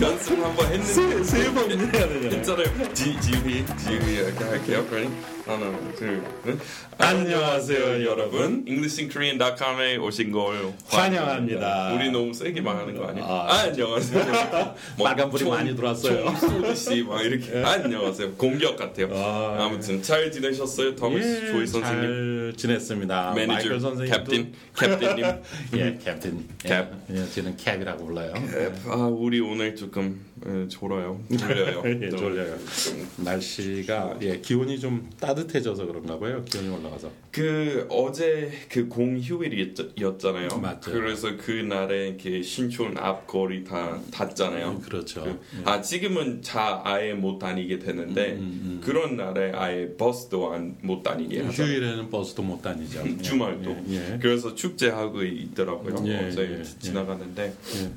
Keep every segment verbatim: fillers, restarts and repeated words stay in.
연습을 한번 했는데 세 번 해야 되잖아요. 진짜로 지, 지휘, 지휘 이렇게 할게요. Ready? 하나, 둘, 셋. 안녕하세요 여러분. 잉글리시 인 코리안 닷 컴에 오신 걸 환영합니다. 우리 너무 세게 말하는 거 아니에요? 아, 안녕하세요. 빨간 불이 많이 들어왔어요. 소리씨 막 이렇게. 안녕하세요. 공격 같아요. 아, 아무튼 잘 지내셨어요? 더미스 예, 조이 선생님. 잘 지냈습니다. 매니저 선생님. 캡틴. 캡틴님. 예, 캡틴. 캡. 예, 저는 캡이라고 불러요. 캡. 아, 우리 오늘 조금 에, 졸아요. 졸려요. 예, 졸려요. 날씨가 예, 기온이 좀 따뜻해져서 그런가 봐요. 기온이 올라가서. 그 어제 그 공휴일이었잖아요. 맞죠. 그래서 그 날에 이렇게 신촌 앞거리 다 닫잖아요. 그렇죠. 그, 예. 아, 지금은 차 아예 못 다니게 되는데 음, 음, 음. 그런 날에 아예 버스도 안, 못 다니게 하죠. 휴일에는 버스도 못 다니죠. 주말도. 예, 예. 그래서 축제하고 있더라고요. 예, 어제 예, 지나가는데. 예.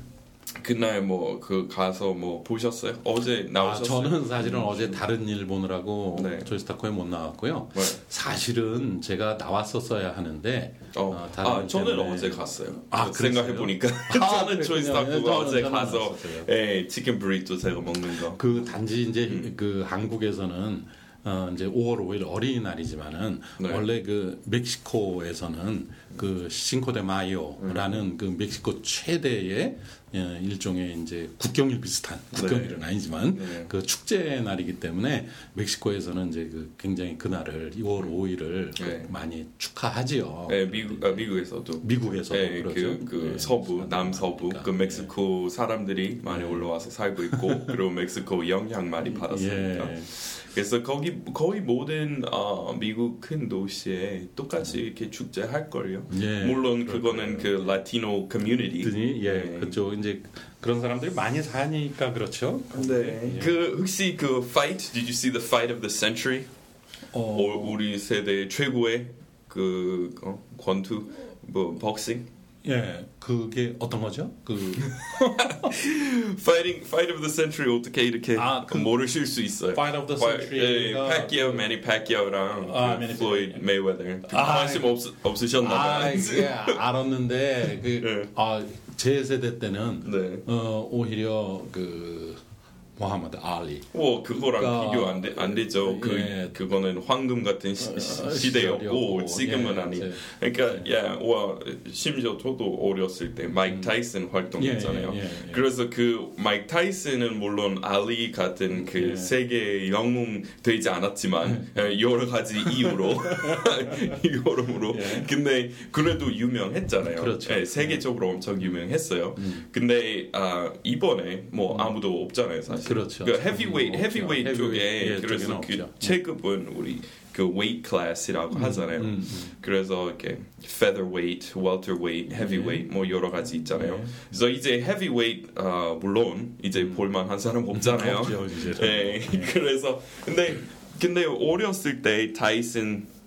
그날 뭐 그 가서 뭐 보셨어요? 어제 나오셨어요? 아, 저는 사실은 음, 어제 다른 일 보느라고 네. 조이스타코에 못 나왔고요. 네. 사실은 제가 나왔었어야 하는데 어. 어, 아 저는 때문에... 어제 갔어요. 아 생각해 보니까 아, 저는 조이스타코가 어제 저는 가서 예, 치킨 브리또 제가 먹는 거. 그 단지 이제 음. 그 한국에서는. 어, 이제 오월 오일 어린이날이지만은 네. 원래 그 멕시코에서는 그 싱코 데 마요라는 음. 그 멕시코 최대의 예, 일종의 이제 국경일 비슷한 국경일은 네. 아니지만 네. 그 축제 날이기 때문에 멕시코에서는 이제 그 굉장히 그날을 이월 오일을 네. 많이 축하하지요. 네, 미국 아, 미국에서도 미국에서도 네, 그렇죠. 그, 그 네, 서부 남서부 그러니까. 그 멕시코 네. 사람들이 많이 네. 올라와서 살고 있고 그리고 멕시코 영향 많이 받았으니까. 예. 그래서 거기 거의 모든 어, 미국 큰 도시에 똑같이 이렇게 축제 할 걸요. 예, 물론 그거는 그렇군요. 그 라티노 커뮤니티, 예, 네. 그쪽 이제 그런 사람들이 많이 사니까 그렇죠. 네. 예. 그 혹시 그 fight? Did you see the fight of the century? 어. 우리 세대 최고의 그 어, 권투 뭐 복싱. 예, 그게 어떤 거죠? 그 Fighting, Fight of the Century 어떻게 이렇게 아, 그 모르실 수 있어요? Fight of the Century, Pacquiao, Manny Pacquiao랑 아, 그 Floyd Mayweather. 아, 관심 없 없으셨나봐요. 아, 예, 알았는데 그, 네. 아, 제 세대 때는 네. 어, 오히려 그 무하마드 알리. 오, 그거랑 그러니까, 비교 안, 되, 안 되죠. 그 예. 그거는 황금 같은 시, 시대였고 지금은 예, 아니. 그러니까 예, 와 심지어 저도 어렸을 때 마이크 타이슨 음. 활동했잖아요. 예, 예, 예, 예. 그래서 그 마이크 타이슨은 물론 알리 같은 그 예. 세계 영웅 되지 않았지만 예. 여러 가지 이유로 이유로 예. 근데 그래도 유명했잖아요. 그렇죠. 예, 세계적으로 예. 엄청 유명했어요. 음. 근데 아, 이번에 뭐 음. 아무도 없잖아요, 사실. 그렇죠. 그 헤비웨이트, 헤비웨이트 쪽에 예, 그래서 그 체급은 우리 그 weight class이라고 음, 하잖아요. 음, 음. 그래서 이렇게 featherweight, welterweight, heavyweight 네. 뭐 여러 가지 있잖아요. 네. 그래서 이제 heavyweight 어, 물론 이제 음. 볼만한 사람 없잖아요. 네. 네. 그래서 근데 근데 어렸을 때 타이슨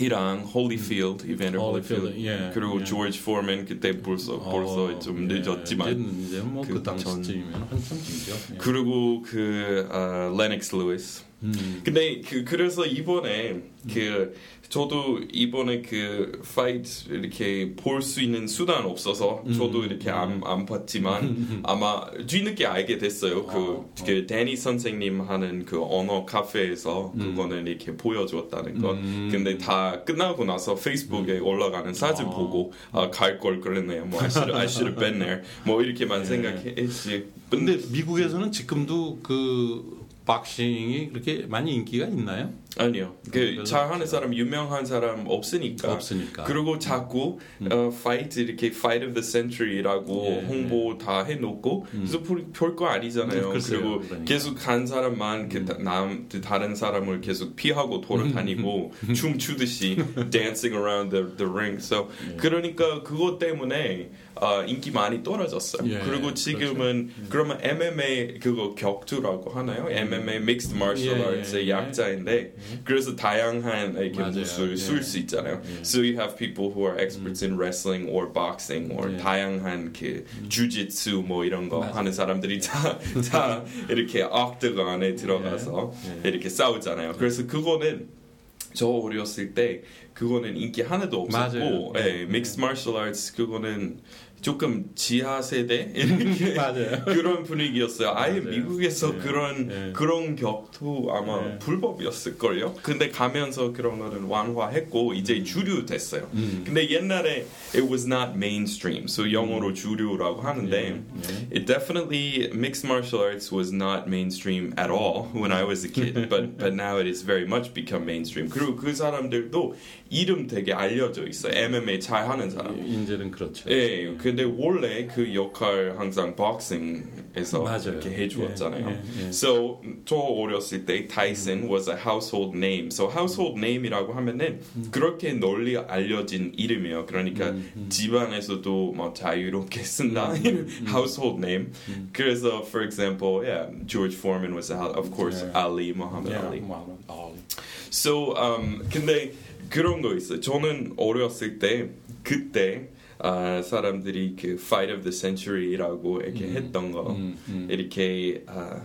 이랑 홀리필드, 이밴더 홀리필드 그리고 조지 포먼 그때 벌써 벌써 어, 좀 늦었지만 예, 이제 뭐 그 당시쯤이면 한참쯤이죠. 예. 그리고 그 어, 레닉스 루이스. 음. 근데 그 그래서 이번에 음. 그 저도 이번에 그 파이트 이렇게 볼 수 있는 수단 없어서 저도 이렇게 안, 안 봤지만 아마 뒤늦게 알게 됐어요. 그, 아, 그 데니 선생님 하는 그 언어 카페에서 음. 그거는 이렇게 보여줬다는 것. 음. 근데 다 끝나고 나서 페이스북에 음. 올라가는 사진 아. 보고 아, 갈 걸 그랬네요. 뭐 I should, I should have been there. 뭐 이렇게만 예. 생각했지. 근데 미국에서는 지금도 그 박싱이 그렇게 많이 인기가 있나요? 아니요. 그 잘하는 사람, 유명한 사람 없으니까. 없으니까. 그리고 자꾸 음. 어, fight 이렇게 fight of the century라고 예, 홍보 예. 다 해놓고 음. 그래서 별거 아니잖아요. 음, 그리고 그러니까. 계속 간 사람만 음. 그, 남 다른 사람을 계속 피하고 돌아다니고 음. 춤 추듯이 dancing around the the ring. So 예. 그러니까 그것 때문에 어, 인기 많이 떨어졌어요. 예, 그리고 지금은 그렇죠. 그러면 엠엠에이 그거 격투라고 하나요? 음. 엠엠에이 Mixed Martial Arts의 예, 예, 약자인데. 예. 그래서 다양한 이렇게 무술 쓸 수 있잖아요. 예. So you have people who are experts 음. in wrestling or boxing or 예. 다양한 그 음. 주짓수 뭐 이런 거 맞아요. 하는 사람들이 다, 다 이렇게 옥타곤에 들어가서 예. 이렇게 싸우잖아요. 그래서 그거는 저 어렸을 때 그거는 인기 하나도 없었고 예. 예. 믹스 마셜 아츠 그거는 조금 지하 세대 맞아요. 그런 분위기였어요. 아예 맞아요. 미국에서 네. 그런 네. 그런 격투 아마 네. 불법이었을 걸요. 근데 가면서 그런 거는 완화했고 이제 음. 주류 됐어요. 음. 근데 옛날에 it was not mainstream. So 영어로 주류라고 하는데 네. 네. it definitely mixed martial arts was not mainstream at all when I was a kid. but but now it is very much become mainstream. 그리고 그 사람들도 이름 되게 알려져 있어요. 엠엠에이 잘 하는 사람. 인제는 그렇죠. 예. 근데 원래 그 역할 항상 복싱에서 맞아요. 이렇게 해주었잖아요. 예, 예, 예. So, 저 어렸을 때 Tyson 음. was a household name. So, household name이라고 하면은 음. 그렇게 널리 알려진 이름이에요. 그러니까 음, 음. 집안에서도 막 자유롭게 쓴다. 음, 음. household name. 음. 그래서, for example, yeah, George Foreman was, a, of course, yeah. Ali, Muhammad yeah, Ali. Muhammad Ali. So, um, 근데 그런 거 있어요. 저는 어렸을 때 그때 아, 사람들이 그 Fight of the Century라고 이렇게 음, 했던 거 음, 음. 이렇게 아,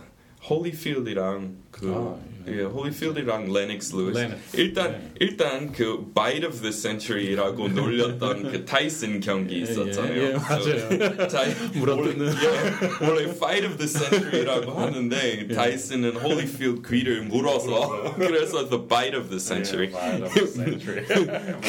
홀리필드랑 그 아, 예, 홀리필드랑 레닉스 루이스 레넥스, 일단 네. 일단 그 Bite of the Century라고 놀렸던 그 타이슨 경기 있었잖아요. 예, 예, 맞아요. 자, 물어보는 원래 Fight of the Century라고 하는데 예. 타이슨은 홀리필드 귀를 물어서 그래서 the Bite of the Century.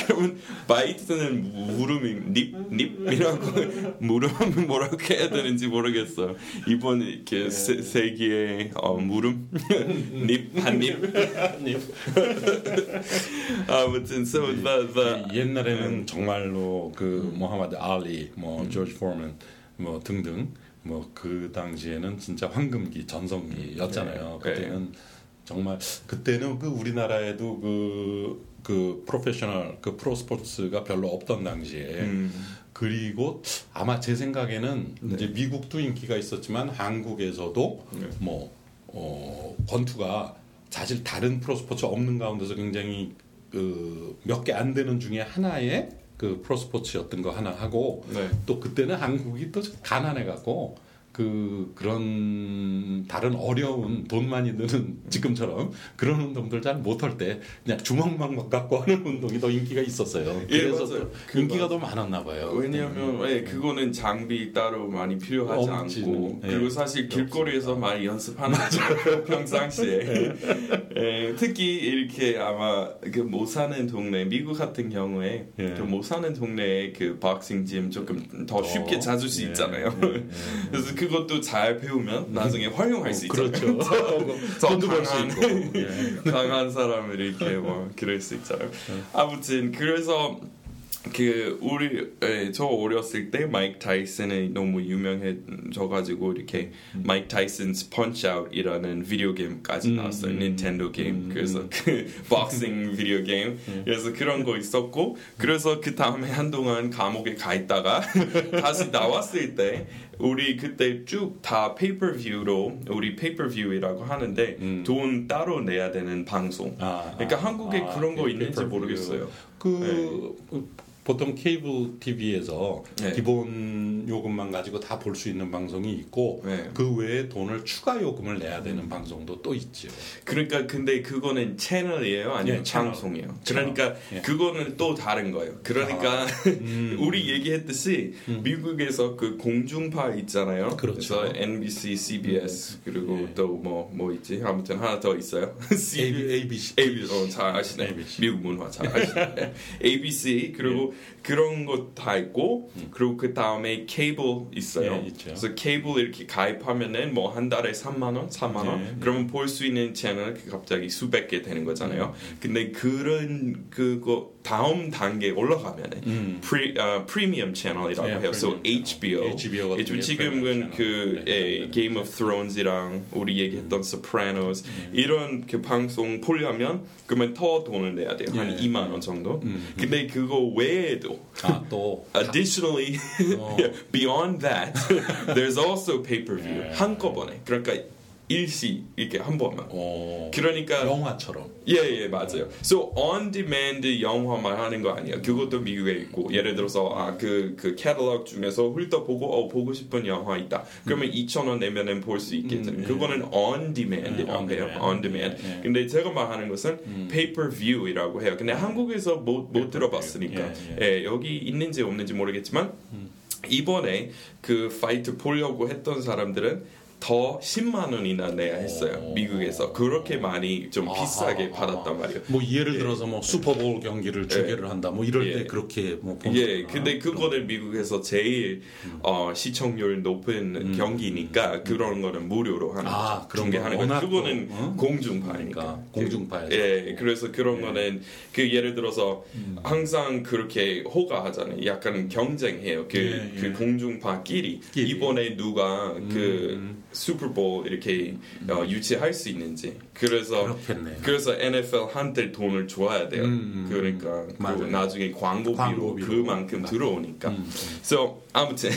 그럼 바이트는 물음이 닙 닙이라고 물음 뭐라고 해야 되는지 모르겠어. 이번 이렇게 예. 세, 세기의 어, 물음 닙, 한 닙. 아무튼 so the, the 옛날에는 정말로 그 모하마드 알리, 뭐 음. 조지 포먼, 뭐 등등 뭐 그 당시에는 진짜 황금기, 전성기였잖아요. 네. 그때는 네. 정말 그때는 그 우리나라에도 그, 그 프로페셔널, 그 프로 스포츠가 별로 없던 당시에. 음. 그리고 아마 제 생각에는 네. 이제 미국도 인기가 있었지만 한국에서도 네. 뭐 어, 권투가 사실 다른 프로스포츠 없는 가운데서 굉장히 그 몇 개 안 되는 중에 하나의 그 프로스포츠였던 거 하나 하고 네. 또 그때는 한국이 또 가난해갖고 그 그런 다른 어려운 돈 많이 드는 지금처럼 그런 운동들 잘 못할 때 그냥 주먹만 갖고 하는 운동이 더 인기가 있었어요. 예, 그래서 맞아요. 그 인기가 맞... 더 많았나 봐요. 왜냐하면 음. 예, 그거는 장비 따로 많이 필요하지 없지는, 않고 예. 그리고 사실 길거리에서 없습니다. 많이 연습하는 거죠. 평상시에 예, 특히 이렇게 아마 그 못 사는 동네 미국 같은 경우에 예. 그 못 사는 동네에 그 복싱짐 조금 더 쉽게 어, 찾을 수 예, 있잖아요. 예, 예, 예. 그래서 그 그것도 잘 배우면 나중에 활용할 어, 수 있잖아요. 그렇죠. 더, 더 강한, 예. 강한 사람을 이렇게 뭐 그럴 수 있잖아요. 예. 아무튼 그래서 그 우리 에, 저 어렸을 때 마이크 타이슨이 너무 유명해져가지고 이렇게 음. 마이크 타이슨's Punch-Out이라는 비디오 게임까지 나왔어요. 음. 닌텐도 게임. 음. 그래서 그 복싱 비디오 게임. 음. 그래서 그런 거 있었고 그래서 그 다음에 한동안 감옥에 가 있다가 다시 나왔을 때 우리 그때 쭉 다 페이퍼뷰로 우리 페이퍼뷰이라고 하는데 음. 돈 따로 내야 되는 방송. 아, 그러니까 아, 한국에 아, 그런 아, 거 있는지 모르겠어요. 그 네. 보통 케이블 티비에서 네. 기본 요금만 가지고 다 볼 수 있는 방송이 있고 네. 그 외에 돈을 추가 요금을 내야 되는 음. 방송도 또 있죠. 그러니까 근데 그거는 채널이에요? 아니면 네, 채널. 방송이에요? 채널. 그러니까 네. 그거는 또 다른 거예요. 그러니까 아. 음. 우리 얘기했듯이 음. 미국에서 그 공중파 있잖아요. 그렇죠. 그래서 엔비씨, 씨비에스 음. 그리고 네. 또 뭐 뭐 있지? 아무튼 하나 더 있어요. 에이비씨. 에이비씨. 어, 잘 아시네. 에이비씨. 미국 문화 잘 아시네. 에이비씨 그리고 네. 그런 거 다 있고 음. 그리고 그 다음에 케이블 있어요. 예, 그래서 케이블 이렇게 가입하면은 뭐 한 달에 삼만 원, 사만 원 예, 그러면 예. 볼 수 있는 채널 갑자기 수백 개 되는 거잖아요. 음. 근데 그런 그거 다음 단계 올라가면은 음. 프리 어, 프리미엄 채널이라고 예, 해요. 그래서 에이치비오, 에이치비오 지금은 그 네, 게임 네. 오브 스론즈랑 우리 얘기했던 음. 소프라노스 음. 이런 그 방송 보려면 그러면 더 돈을 내야 돼요. 예. 한 이만 원 정도. 음. 근데 그거 외에 아, 또. Additionally, 어. yeah, beyond that, there's also pay-per-view. 예. 한꺼번에. 그러니까 일시 이렇게 한 번만. 오. 그러니까 영화처럼. 예예 예, 맞아요. So on demand 영화만 하는 거 아니야. 그것도 미국에 있고 예를 들어서 아 그 그 캐탈로그 중에서 훑어보고 어 보고 싶은 영화 있다. 그러면 음. 이천 원 내면은 볼 수 있게 되는. 음, 예. 그거는 on demand이라고 예, 해요. demand. on demand. 예, 예. 근데 제가 말하는 것은 음. pay per view이라고 해요. 근데 한국에서 못 못 들어봤으니까 예, 예. 예, 여기 있는지 없는지 모르겠지만. 음. 이번에 그 파이트 보려고 했던 사람들은 더 십만 원이나 내야 했어요. 오. 미국에서 그렇게 많이 좀 아하, 비싸게 아하. 받았단 말이에요. 뭐 예를 들어서 예. 뭐 슈퍼볼 경기를 두 개를 예. 한다. 뭐 이럴 예. 때 그렇게 뭐 예. 근데 그거는 미국에서 제일 음. 어, 시청률 높은 음. 경기니까 음. 그런 거는 무료로 하는 아, 그런 게 하는 거. 그거는 어? 공중파니까. 그러니까. 공중파에서. 예. 그래서 그런 예. 거는 그 예를 들어서 음. 항상 그렇게 호가하잖아요. 약간 경쟁해요. 그, 예. 그 공중파끼리 끼리. 이번에 누가 음. 그 슈퍼볼 이렇게 음. 어, 유치할 수 있는지. 그래서 그렇겠네요. 그래서 엔에프엘 한테 돈을 줘야 돼요. 음, 음, 그러니까 그 나중에 광고비로, 광고비로 그만큼 맞아. 들어오니까. 음, 음. So 아무튼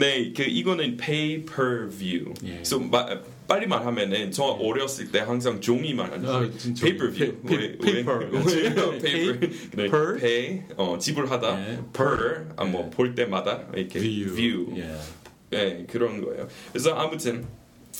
네, 그 이거는 pay per view. 예. So 마, 빨리 말하면은 저 어렸을 때 항상 종이만 하죠. pay per view. pay per pay 어 지불하다. 예. per 아, 뭐 볼 때마다 이렇게 view. view. 예. 네, 그런 거예요. 그래서 아무튼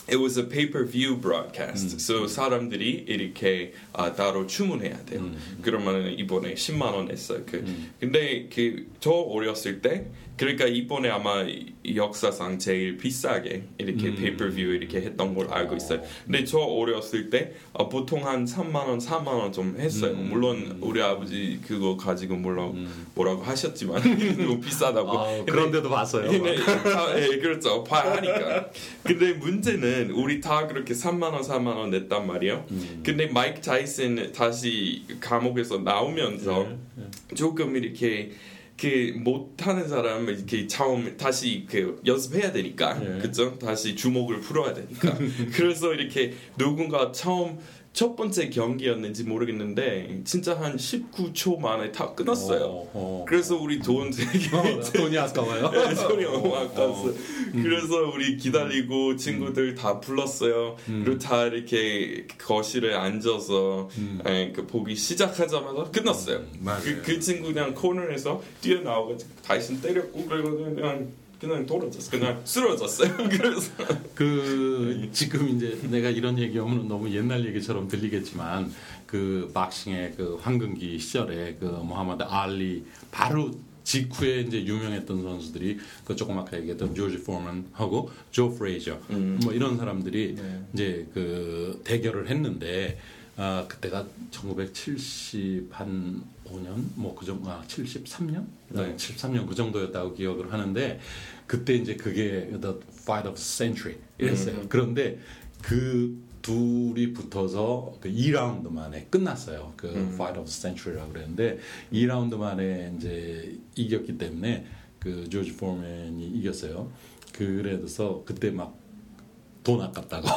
it was a pay-per-view broadcast. 음. So 사람들이 이렇게 아, 따로 주문해야 돼요. 음. 그러면 이번에 십만 원 했어요. 그, 음. 근데 그 저 어렸을 때 그러니까 이번에 아마 역사상 제일 비싸게 이렇게 음. pay-per-view 이렇게 했던 걸 알고 있어요. 근데 저 어렸을 때 아, 보통 한 삼만 원, 사만 원 좀 했어요. 음. 물론 우리 아버지 그거 가지고 뭐라고, 음. 뭐라고 하셨지만 너무 비싸다고. 아, 근데, 그런데도 봤어요. 근데, 아, 예, 그렇죠. 봐야 하니까. 근데 문제는 우리 다 그렇게 삼만 원, 사만 원 냈단 말이에요. 음. 근데 마이크 타이슨 다시 감옥에서 나오면서 예, 예. 조금 이렇게 그 못하는 사람 이렇게 처음 다시 그 연습해야 되니까 예. 그죠? 다시 주먹을 풀어야 되니까. 그래서 이렇게 누군가 처음 첫 번째 경기였는지 모르겠는데 진짜 한 십구 초 만에 다 끝났어요. 오, 오. 그래서 우리 돈 되게 어, 돈이 아까워요. 네, 돈이 너무 아까웠어요. 음. 그래서 우리 기다리고 친구들 음. 다 불렀어요. 음. 그리고 다 이렇게 거실에 앉아서 음. 에, 그 보기 시작하자마자 끝났어요. 음, 그, 그 친구 그냥 코너에서 뛰어나오고 다시 때렸고 그리고 그냥 그냥 돌아졌어. 그냥 쓰러졌어요. 그래서 그 지금 이제 내가 이런 얘기하면 너무 옛날 얘기처럼 들리겠지만 그 박싱의 그 황금기 시절에 그 무하마드 알리 바로 직후에 이제 유명했던 선수들이 그 조금 아까 얘기했던 조지 포먼 하고 조 프레이저 음. 뭐 이런 사람들이 네. 이제 그 대결을 했는데 아 그때가 천구백칠십오 년 뭐 그 정도 아 칠십삼 년 네. 칠십삼 년 그 정도였다고 기억을 하는데 그때 이제 그게 the fight of the century 이랬어요. 음. 그런데 그 둘이 붙어서 그 이 라운드 만에 끝났어요. 그 음. fight of the century라고 그랬는데 이 라운드 만에 이제 이겼기 때문에 그 조지 포먼이 이겼어요. 그래서 그때 막 돈 아깝다고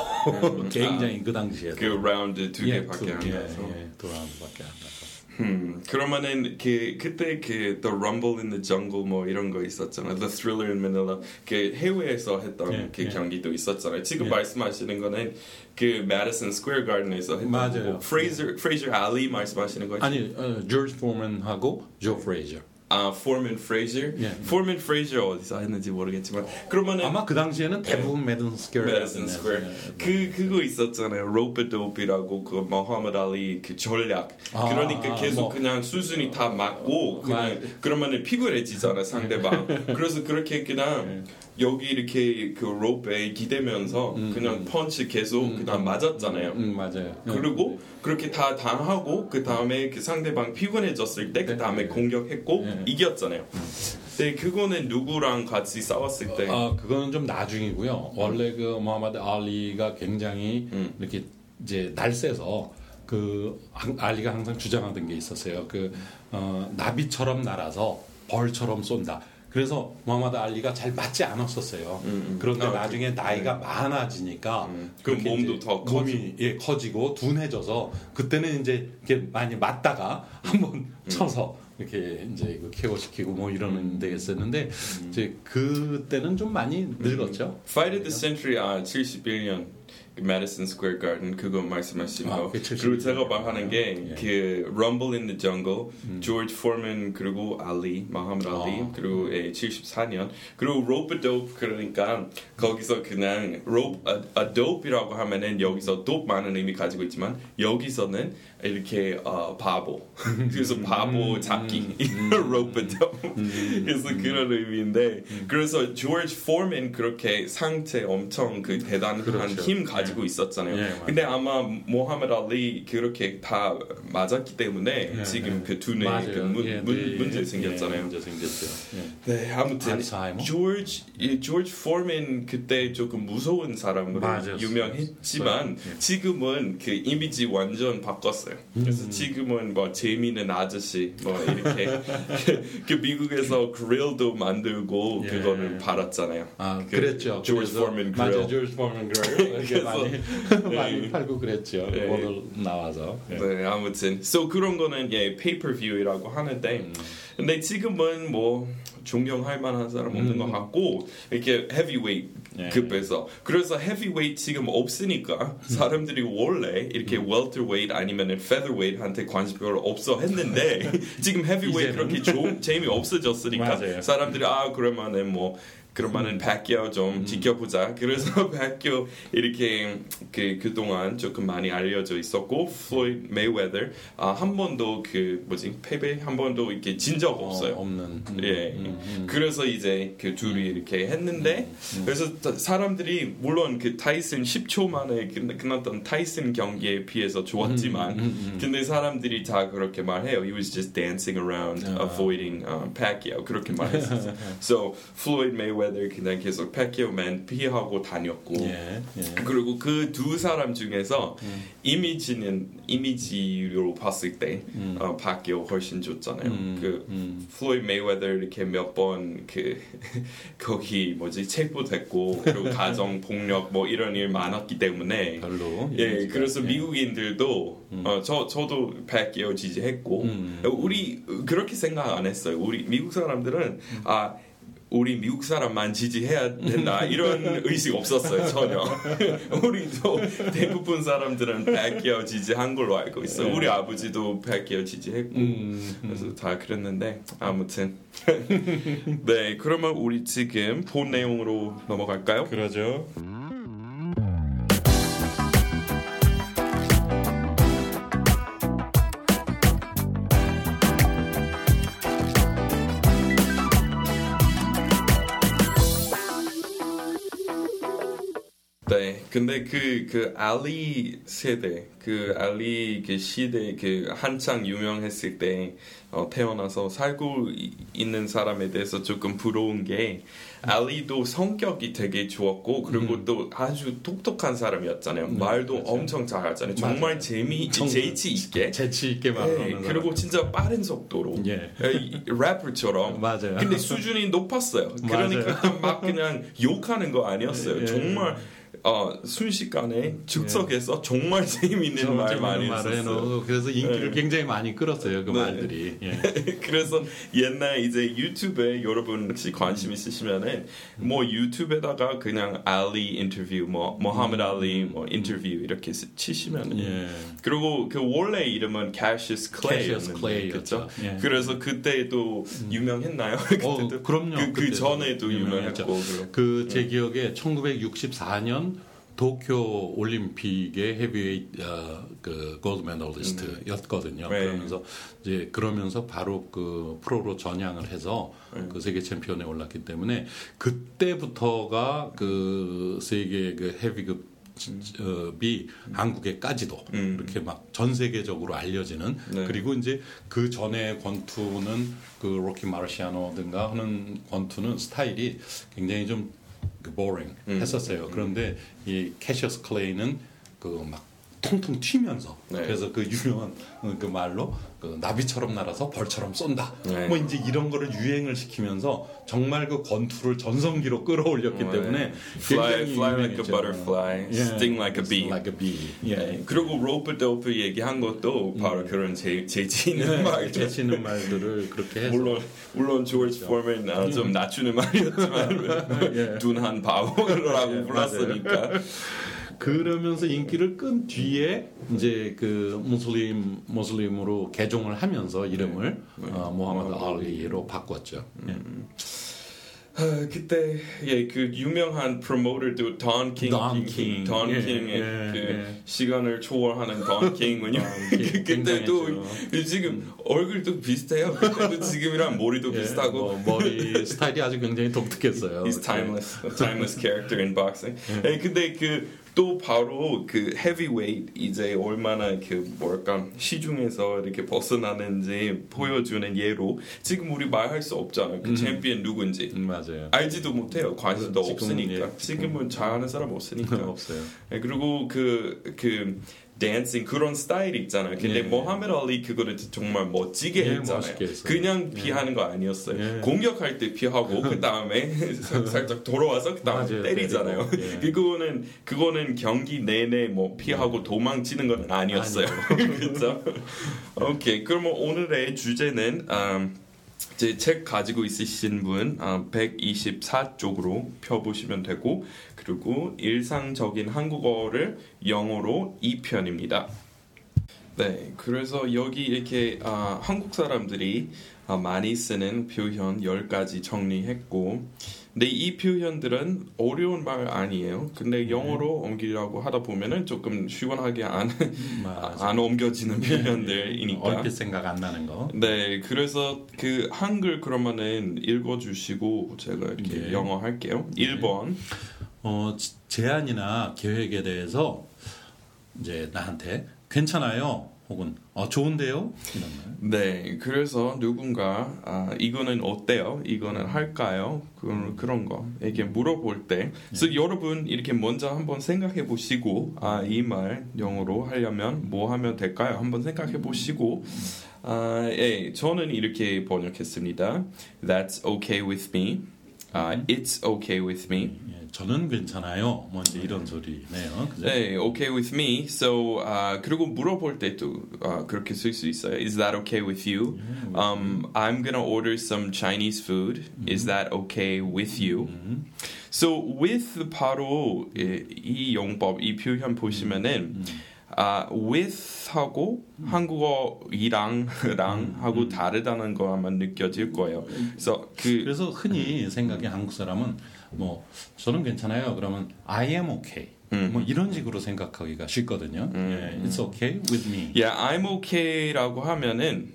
음, 굉장히 아, 그 당시에 그 라운드 두 예, 개밖에 안 나서 예, 예, 두 라운드밖에 안 나서 음, 그러면은 그 그때 그 The Rumble in the Jungle 뭐 이런 거 있었잖아요. The Thriller in Manila 그 해외에서 했던 예, 그 예. 경기도 있었잖아요. 지금 예. 말씀하시는 거는 그 Madison Square Garden에서 했던 맞아요. 뭐, Fraser, 예. Fraser Ali 말씀하시는 거죠? 아니 어, George Foreman 하고 Joe Frazier. 아, Foreman Frazier? 예. Foreman Frazier 어디서 했는지 모르겠지만 그러면은 아마 그 당시에는 대부분 Madison Square Madison Square 그 그거 있었잖아요. 로프도프라고 그 모하마드 알리 그 전략. 아, 그러니까 계속 뭐. 그냥 수순이 다 맞고 그냥 그러면은 피곤해지잖아 상대방. 그래서 그렇게 그냥 여기 이렇게 그 로프에 기대면서 음, 그냥 음, 펀치 계속 음, 그냥 맞았잖아요. 음, 맞아요. 그리고 네. 그렇게 다 당하고 그 다음에 그 상대방 피곤해졌을 때 그 다음에 네. 공격했고 네. 이겼잖아요. 네, 그거는 누구랑 같이 싸웠을 때? 아, 그거는 좀 나중이고요. 원래 그 무하마드 알리가 굉장히 음. 이렇게 이제 날쌔서 그 알리가 항상 주장하던 게 있었어요. 그 어, 나비처럼 날아서 벌처럼 쏜다. 그래서 무하마드 알리가 잘 맞지 않았었어요. 음, 음. 그런데 아, 나중에 그, 나이가 네. 많아지니까 음. 그 몸도 더 몸이 커지고. 예, 커지고 둔해져서 그때는 이제 이렇게 많이 맞다가 한번 음. 쳐서 이렇게 이제 케어시키고 뭐 이러는 데 있었는데 음. 이제 그때는 좀 많이 늙었죠. 음. Fight of the Century 아 칠십일 년 Madison Square Garden 그거 말씀하신 거. 아, 그리고 제가 말하는 게 그 Rumble in the Jungle, 음. George Foreman 그리고 Ali, Muhammad Ali 아. 그리고 예, 칠십사 년 그리고 Rope-a-Dope 그러니까 거기서 그냥 Rope-a-Dope이라고 하면은 여기서 dope 많은 의미 가지고 있지만 여기서는 이렇게 어, 바보 그래서 바보 잡기 Rope-a-Dope 그래서 그런 의미인데 그래서 George Foreman 그렇게 상체 엄청 그 대단한 그렇죠. 힘 가지고 네. 있었잖아요. 네, 근데 아마 모하메드 알리 그렇게 다 맞았기 때문에 네, 지금 네. 그 두뇌 그 문, 네, 문, 네, 문제 생겼잖아요. 문제 생겼어요. 네, 네 아무튼 조지 조지 포먼 그때 조금 무서운 사람으로 맞았어요. 유명했지만 네. 지금은 그 이미지 완전 바꿨어요. 그래서 지금은 뭐 재미있는 아저씨 뭐 이렇게 그 미국에서 그릴도 만들고 네. 그거를 팔았잖아요. 아, 그 그랬죠. 조지 포먼 그릴. 맞아, 조지 포먼 그릴. 그래서 많이, 많이 네. 팔고 그랬죠. 네. 오늘 나와서. 네. 네, 아무튼 so 그런 거는 예, 페이퍼뷰이라고 하는데 음. 근데 지금은 뭐 존경할 만한 사람 없는 음. 것 같고 이렇게 헤비웨이트 예. 급에서 그래서 헤비웨이트 지금 없으니까 사람들이 원래 이렇게 음. 웰터웨이트 아니면 페더웨이트한테 관심 별로 없어 했는데 지금 헤비웨이트 그렇게 좀 재미 없어졌으니까 맞아요. 사람들이 아 그러면은 뭐 그러면은 박기아 좀 음. 지켜보자. 그래서 박기아 이렇게 그 그동안 조금 많이 알려져 있었고 플로이드 메이웨더 아, 한 번도 그 뭐지 패배 한 번도 이렇게 진 적 없어요. 어, 없는. 음, 예. 음, 음. 그래서 이제 그 둘이 이렇게 했는데 음, 음. 그래서 사람들이 물론 그 타이슨 십 초 만에 끝났던 타이슨 경기에 비해서 좋았지만 음, 음, 음. 근데 사람들이 다 그렇게 말해요. He was just dancing around, 아. avoiding uh, Pacquiao 그렇게 말했었어요. So 플로이드 메이웨더 그냥 계속 패키오만 피하고 다녔고 예, 예. 그리고 그 두 사람 중에서 음. 이미지는 이미지로 봤을 때 음. 어, 패키오 훨씬 좋잖아요. 음, 그 음. 플로이드 메이웨더 이렇게 몇 번 그 거기 뭐지 체포됐고 그리고 가정 폭력 뭐 이런 일 많았기 때문에 별로 예 그래서 예. 미국인들도 음. 어, 저 저도 패키오 지지했고 음. 우리 그렇게 생각 안 했어요. 우리 미국 사람들은 음. 아 우리 미국 사람만 지지해야 된다 이런 의식 없었어요 전혀. 우리도 대부분 사람들은 패키오 지지한 걸로 알고 있어. 네. 우리 아버지도 패키오 지지했고 음, 음. 그래서 다 그랬는데 아무튼 네 그러면 우리 지금 본 내용으로 넘어갈까요? 그러죠. 네, 근데 그, 그 알리 세대, 그 알리 그 시대, 그 한창 유명했을 때 어, 태어나서 살고 있는 사람에 대해서 조금 부러운 게 음. 알리도 성격이 되게 좋았고 그리고 음. 또 아주 똑똑한 사람이었잖아요. 음, 말도 맞아요. 엄청 잘하잖아요. 정말 맞아요. 재미, 정, 재치 있게, 재치 있게 말하는. 예, 그리고 진짜 빠른 속도로 예. 래퍼처럼. 맞아요. 근데 수준이 높았어요. 그러니까 막 그냥 욕하는 거 아니었어요. 예, 예. 정말. 어 순식간에 즉석에서 예. 정말 재미있는 말 많이 했어요. 그래서 인기를 예. 굉장히 많이 끌었어요 그 네. 말들이. 예. 그래서 옛날 이제 유튜브에 여러분 혹시 관심 있으시면은 뭐 유튜브에다가 그냥 알리 인터뷰, 뭐 모하메드 알리 뭐 인터뷰 이렇게 치시면은 예. 그리고 그 원래 이름은 캐시스 클레이였는데 그렇죠. 예. 그래서 그때도 유명했나요? 어, 그때도? 그럼요. 그, 그 전에도 유명했고 그 제 기억에 천구백육십사 년 도쿄 올림픽의 헤비웨이트 어, 그 골드 메달리스트였거든요. 네. 그러면서 이제 그러면서 바로 그 프로로 전향을 해서 네. 그 세계 챔피언에 올랐기 때문에 그때부터가 그 세계 그 헤비급 이 음. 한국에까지도 음. 이렇게 막 전 세계적으로 알려지는 네. 그리고 이제 그 전에 권투는 그 로키 마르시아노든가 하는 권투는 스타일이 굉장히 좀 그 boring 음. 했었어요. 그런데 음. 이 캐셔스 클레이는 그 막 통통 튀면서 네. 그래서 그 유명한 그 말로 그 나비처럼 날아서 벌처럼 쏜다. 네. 뭐 이제 이런 거를 유행을 시키면서 정말 그 권투를 전성기로 끌어올렸기 네. 때문에 fly, fly like a butterfly, yeah. sting like a bee. Like a bee. Yeah. 네. 그리고 rope-a-dope 얘기한 것도 바로 음. 그런 재 재치 있는 네. 말, 재치 있는 말들을 그렇게 해서 물론 물론 조지 포먼 그렇죠. 아, 좀 음. 낮추는 말이었지만 둔한 바보라고 불렀으니까. 그러면서 인기를 끈 뒤에 이제 그 무슬림 무슬림으로 개종을 하면서 이름을 네. 네. 어, 모하마드 알리로 바꿨죠. 음. 네. 그때 예 그 유명한 프로모터도 돈 킹, 돈 킹의 그 시간을 초월하는 돈 킹은요. 그때도 지금 얼굴도 비슷해요. 그때도 지금이랑 머리도 예, 비슷하고 뭐, 머리 스타일이 아주 굉장히 독특했어요. He's timeless, a timeless character in boxing. 예, 근데 그 또 바로 그 헤비웨이트 이제 얼마나 그 뭐랄까 시중에서 이렇게 벗어나는지 보여주는 예로 지금 우리 말할 수 없잖아요. 그 음. 챔피언 누군지 음, 맞아요. 알지도 못해요. 관심도 지금, 없으니까 예, 지금은 잘하는 사람 없으니까 없어요. 예, 그리고 그 그 댄싱 그런 스타일이 있잖아요. 근데 예. 모하메드 알리 그거를 정말 멋지게 예, 했잖아요. 그냥 비하는 예. 거 아니었어요. 예. 공격할 때 비하고 그 다음에 살짝 돌아와서 그 다음에 때리잖아요. 예. 그거는 그거는 경기 내내 뭐 피하고 예. 도망치는 건 아니었어요. 그렇죠? 오케이. 그럼 오늘의 주제는 음, 제 책 가지고 있으신 분 음, 백이십사 쪽으로 펴보시면 되고. 그리고 일상적인 한국어를 영어로 이 편입니다. 네, 그래서 여기 이렇게 아, 한국 사람들이 아, 많이 쓰는 표현 열 가지 정리했고 근데 이 표현들은 어려운 말 아니에요. 근데 영어로 네. 옮기려고 하다 보면은 조금 시원하게 안, 안 옮겨지는 표현들이니까. 얼핏 생각 안 나는 거. 네, 그래서 그 한글 그러면은 읽어주시고 제가 이렇게 네. 영어 할게요. 네. 일 번. 어, 제안이나 계획에 대해서 이제 나한테 괜찮아요 혹은 어, 좋은데요 이런 말. 네, 그래서 누군가 아, 이거는 어때요? 이거는 할까요? 그런 그런 거 이렇게 물어볼 때, 그래서 네. 여러분 이렇게 먼저 한번 생각해 보시고 아, 이 말 영어로 하려면 뭐 하면 될까요? 한번 생각해 보시고. 아, 예, 저는 이렇게 번역했습니다. That's okay with me. Uh, it's okay with me. 예, 저는 괜찮아요. 뭔지 이런 소리네요. 그죠? 네, okay with me. So, uh, 그리고 물어볼 때도 uh, 그렇게 쓸 수 있어요. Is that okay with you? 예, um, I'm gonna order some Chinese food. 음. Is that okay with you? 음. So, with 바로 예, 이 용법, 이 표현 보시면은 음. 아, with 하고 음. 한국어 이랑 랑 음. 하고 음. 다르다는 거 아마 느껴질 거예요. 그래서 그 그래서 흔히 생각해 한국 사람은 뭐 저는 괜찮아요. 그러면 I am okay. 음. 뭐 이런 식으로 생각하기가 쉽거든요. 음. 예, it's okay with me. Yeah, I'm okay라고 하면은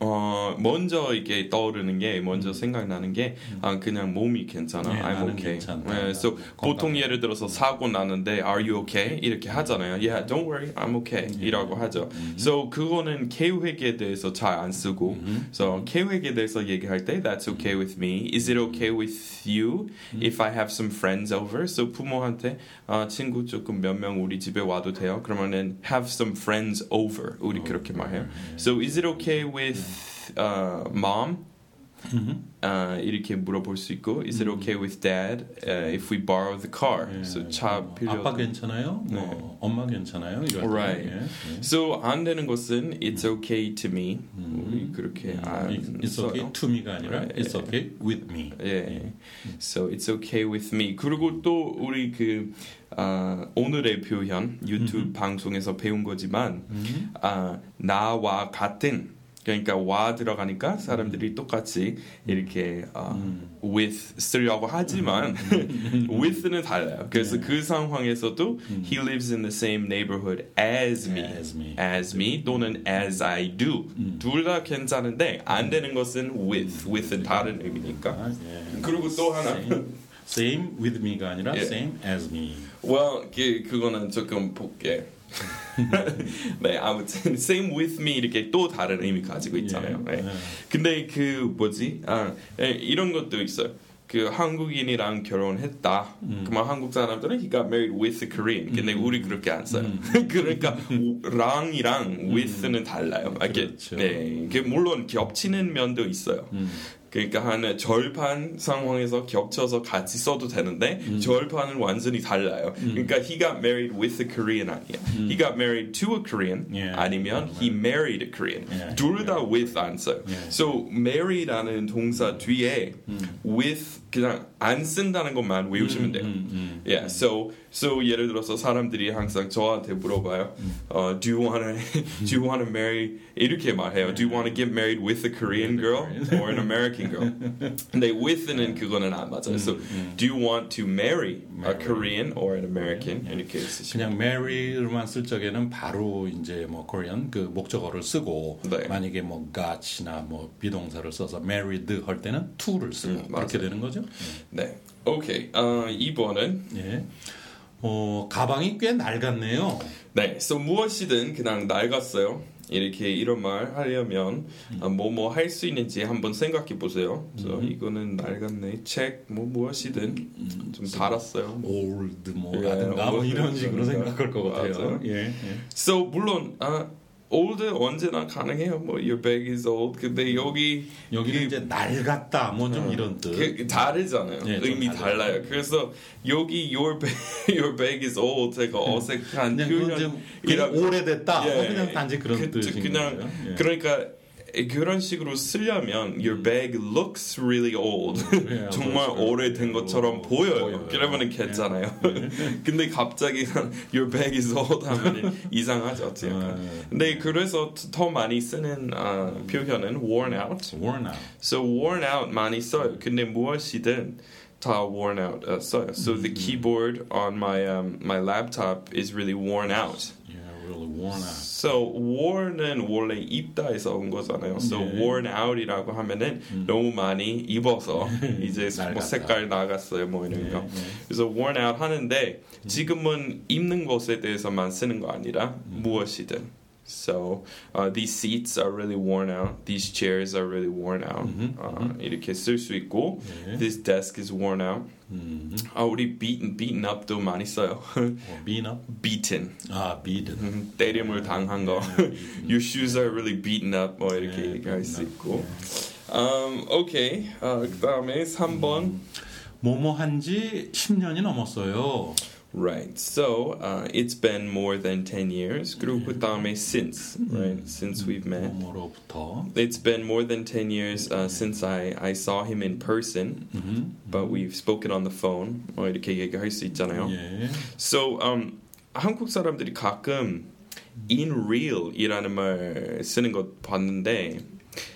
어 먼저 이게 떠오르는 게 먼저 생각나는 게 아 그냥 몸이 괜찮아. 네, I'm okay. 네, so 보통 예를 들어서 사고 나는데 Are you okay? 이렇게 하잖아요. Yeah, don't worry, I'm okay. 네. 이라고 하죠. 음. So 그거는 계획에 대해서 잘 안 쓰고, 음. so 계획에 대해서 얘기할 때 That's okay with me. Is it okay with you if I have some friends over? So 부모한테 아, 친구 조금 몇 명 우리 집에 와도 돼요. 그러면은 have some friends over. 우리 어, 그렇게 말해요. 네. So is it okay with Uh, mom, mm-hmm. uh, 이렇게 물어볼 수 있고, is it okay with dad uh, if we borrow the car? 예, so 차 뭐, 필요. 아빠 괜찮아요? 네. 뭐, 엄마 괜찮아요? 이런. Right. 예, 예. So 안 되는 것은 it's okay to me. 음. 그렇게 안 it's 써요. okay to me가 아니라 right. it's okay with me. 예. 예. So it's okay with me. 그리고 또 우리 그 아, 오늘의 표현 유튜브 mm-hmm. 방송에서 배운 거지만 mm-hmm. 아, 나와 같은 그러니까 와 들어가니까 사람들이 음. 똑같이 이렇게 어, 음. with 쓰려고 하지만 음. with는 달라요. 그래서 예. 그 상황에서도 음. he lives in the same neighborhood as me, as me, as me 또는 as I do. 음. 둘 다 괜찮은데 안 되는 것은 with, with는 다른 의미니까. 아, 예. 그리고 또 하나. same with me가 아니라 예. same as me. well, 그, 그거는 조금 볼게. 네, 아무튼 same with me 이렇게 또 다른 의미 가지고 있잖아요. 네. 근데 그 뭐지? 아, 이런 것도 있어요. 그 한국인이랑 결혼했다. 음. 그만 한국 사람들은 he got married with a Korean. 근데 음. 우리 그렇게 안 써요. 음. 그러니까 랑이랑 with는 음. 달라요. 이렇게 그렇죠. 네, 물론 겹치는 면도 있어요. 음. 그러니까 한 절반 상황에서 겹쳐서 같이 써도 되는데 음. 절반은 완전히 달라요. 음. 그러니까 he got married with a Korean 아니야. 음. He got married to a Korean yeah. 아니면 yeah. he married a Korean. Yeah. 둘 다 yeah. with 안 써요. Yeah. So marry라는 동사 뒤에 음. with 그냥 안 쓴다는 것만 외우시면 돼요. 음, 음, 음. Yeah, so so 예를 들어서 사람들이 항상 저한테 물어봐요. 음. Uh, do you wanna do you wanna marry 이렇게 말해요. Do you wanna get married with a Korean girl or an American girl? 근데 with는 그거는 안 맞아요. 음, so 음. do you want to marry, marry a Korean or an American? 네. 이렇게 쓰시면 그냥 marry만 쓸 적에는 바로 이제 뭐 Korean 그 목적어를 쓰고 네. 만약에 뭐 got이나 뭐 비동사를 써서 married 할 때는 to를 쓰고 음, 그렇게 되는 거죠. 네, 오케이. 어, 이번은 예, 어 가방이 꽤 낡았네요. 네, so 무엇이든 그냥 낡았어요. 이렇게 이런 말 하려면 뭐 뭐 할 수 있는지 한번 생각해 보세요. 그래서 so, 이거는 낡았네. 책 뭐 무엇이든 음, 좀 달았어요. old 뭐라든가 뭐 이런 식으로 생각할 것 같아요. 예, 예. So 물론 아 old 언제나 가능해요. 뭐 your bag is old. 근데 여기 여기는 이게, 이제 낡았다 뭐 좀 어, 이런 뜻. 그, 다르잖아요. 네, 의미 달라요. 그래서 여기 your bag, your bag is old. 제가 어색한 표현. 이런 오래됐다. 예, 그냥 단지 그런 그, 뜻인 그냥 거예요. 예. 그러니까 그런 식으로 쓰려면 your bag looks really old. 예, 정말 오래된 것처럼 보여요. 보여요. 그러면은 괜찮아요. 예. 근데 갑자기 your bag is old 하면 이상하죠. 아, 근데 그래서 더 많이 쓰는 아, 표현은 worn out. worn out. So worn out 많이 써요. 근데 무엇이든 다 worn out uh, 써요. So the keyboard on my um, my laptop is really worn out. Really worn out. So worn은 원래 입다에서 온 거잖아요. So 네. worn out이라고 하면은 음. 너무 많이 입어서 이제 뭐 색깔 나갔어요, 뭐 이런 네, 거. 네. 그래서 worn out 하는데 지금은 입는 것에 대해서만 쓰는 거 아니라 음. 무엇이든. So uh, these seats are really worn out. These chairs are really worn out. Mm-hmm. Uh, 이렇게 쓸 수 있고, 네. This desk is worn out. Mm-hmm. 아, 우리 beaten, beaten up도 많이 써요. Beaten up? Beaten. 아, beaten. 음, 때림을 당한 거. Your shoes are really beaten up. 뭐 이렇게 네, 얘기할 수 있고. 네. Um, okay. 아, 그다음에 삼 번. 음, 뭐뭐 한지 십 년이 넘었어요. Right. So, uh, it's been more than ten years. 그리고 그 다음에 since, right? Since we've met. 뭐로부터? It's been more than ten years uh, since I, I saw him in person. Mm-hmm. But we've spoken on the phone. 어, 이렇게 얘기할 수 있잖아요. 예. So, um, 한국 사람들이 가끔 in real이라는 말 쓰는 거 봤는데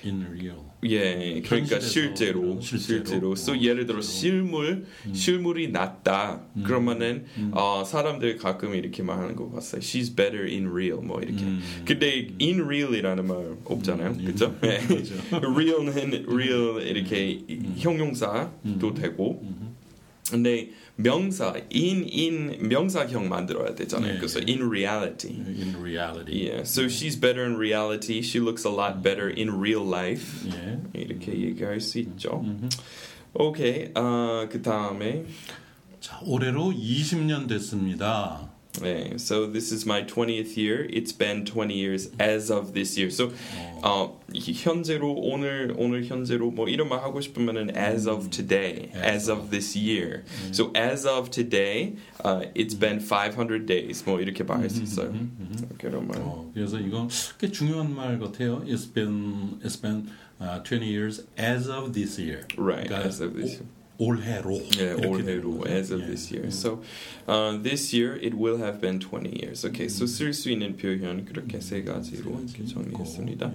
in real. 예, 그러니까 실제로, 실제로, 실제로. So 어, 예를 들어 실제로. 실물, 음. 실물이 낫다. 음. 그러면은 음. 어, 사람들 가끔 이렇게 말하는 거 봤어요. She's better in real, 뭐 이렇게. 음. 근데 in real이라는 말 없잖아요, 음. 그렇죠? 네. real는 real 이렇게 음. 형용사도 음. 되고. 음. 근데 명사 in in 명사형 만들어야 되잖아요. 네, 그래서 네. in reality. In reality. Yeah. So 네. she's better in reality. She looks a lot better in real life. 네. 이렇게 얘기할 수 있죠. 음. 오케이. 아, 그 다음에 자, 올해로 이십 년 됐습니다. 네. So this is my twentieth year. It's been twenty years as of this year. So 어, 현재로 오늘 오늘 현재로 뭐 이런 말 하고 싶으면은 as of today, as, as of this year. 음. So as of today, uh, it's been five hundred days. 뭐 이렇게 말할 수 있어요. 음, 음, 음. 이런 말. 어, 그래서 이건 꽤 중요한 말 같아요. It's been it's been uh, twenty years as of this year. Right. 그러니까 as of this year. 올해로. Yeah, 올해로 as of yeah, this year. Yeah. So uh, this year it will have been twenty years. Okay, mm-hmm. so 쓸 수 있는 표현 그렇게 세 가지로 이렇게 정리했습니다.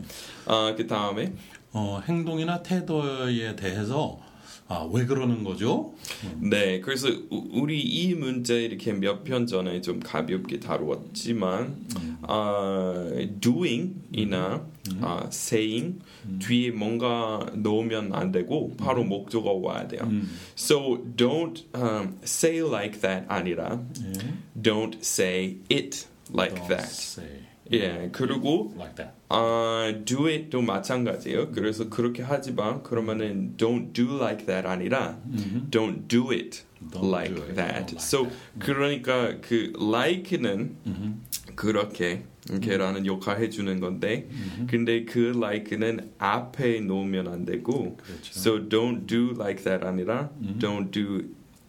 아, 그 다음에 어, 행동이나 태도에 대해서 아, 왜 그러는 거죠? 네, 그래서 우리 이 문제 이렇게 몇 편 전에 좀 가볍게 다루었지만 음. 아, doing이나 음. 아, saying 음. 뒤에 뭔가 넣으면 안 되고 바로 음. 목적어 와야 돼요. 음. So don't um, say like that 아니라 예. don't say it like don't that. Say. 예, 그리고 like that. 아, do it도 마찬가지예요. 그래서 그렇게 하지 마. 그러면은 don't do like that 아니라 mm-hmm. don't do it don't like do it. that. Like so that. 그러니까 그 like는 mm-hmm. 그렇게 이렇게라는 역할 해주는 건데, mm-hmm. 근데 그 like는 앞에 놓으면 안 되고, 그렇죠. so don't do like that 아니라 mm-hmm. don't do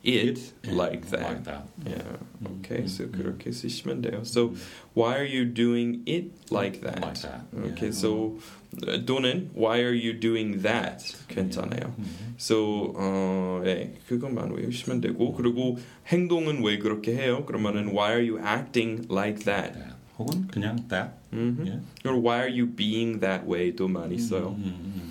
it yeah. like that. Like that. Yeah. Mm-hmm. Okay. Mm-hmm. So 그렇게 쓰시면 돼요. So why are you doing it like that? Like that. Okay. Yeah. So 또는 why are you doing that? 괜찮아요. Mm-hmm. So 어, 예, 그것만 외우시면 되고 그리고 행동은 왜 그렇게 해요? 그러면은 why are you acting like that? Yeah. 혹은 그냥 that. Mm-hmm. Yeah. 그리고 why are you being that way도 많이 써요. Mm-hmm.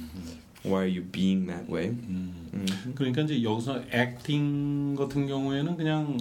Why are you being that way? 음. 음. 그러니까 이제 여기서 acting 같은 경우에는 그냥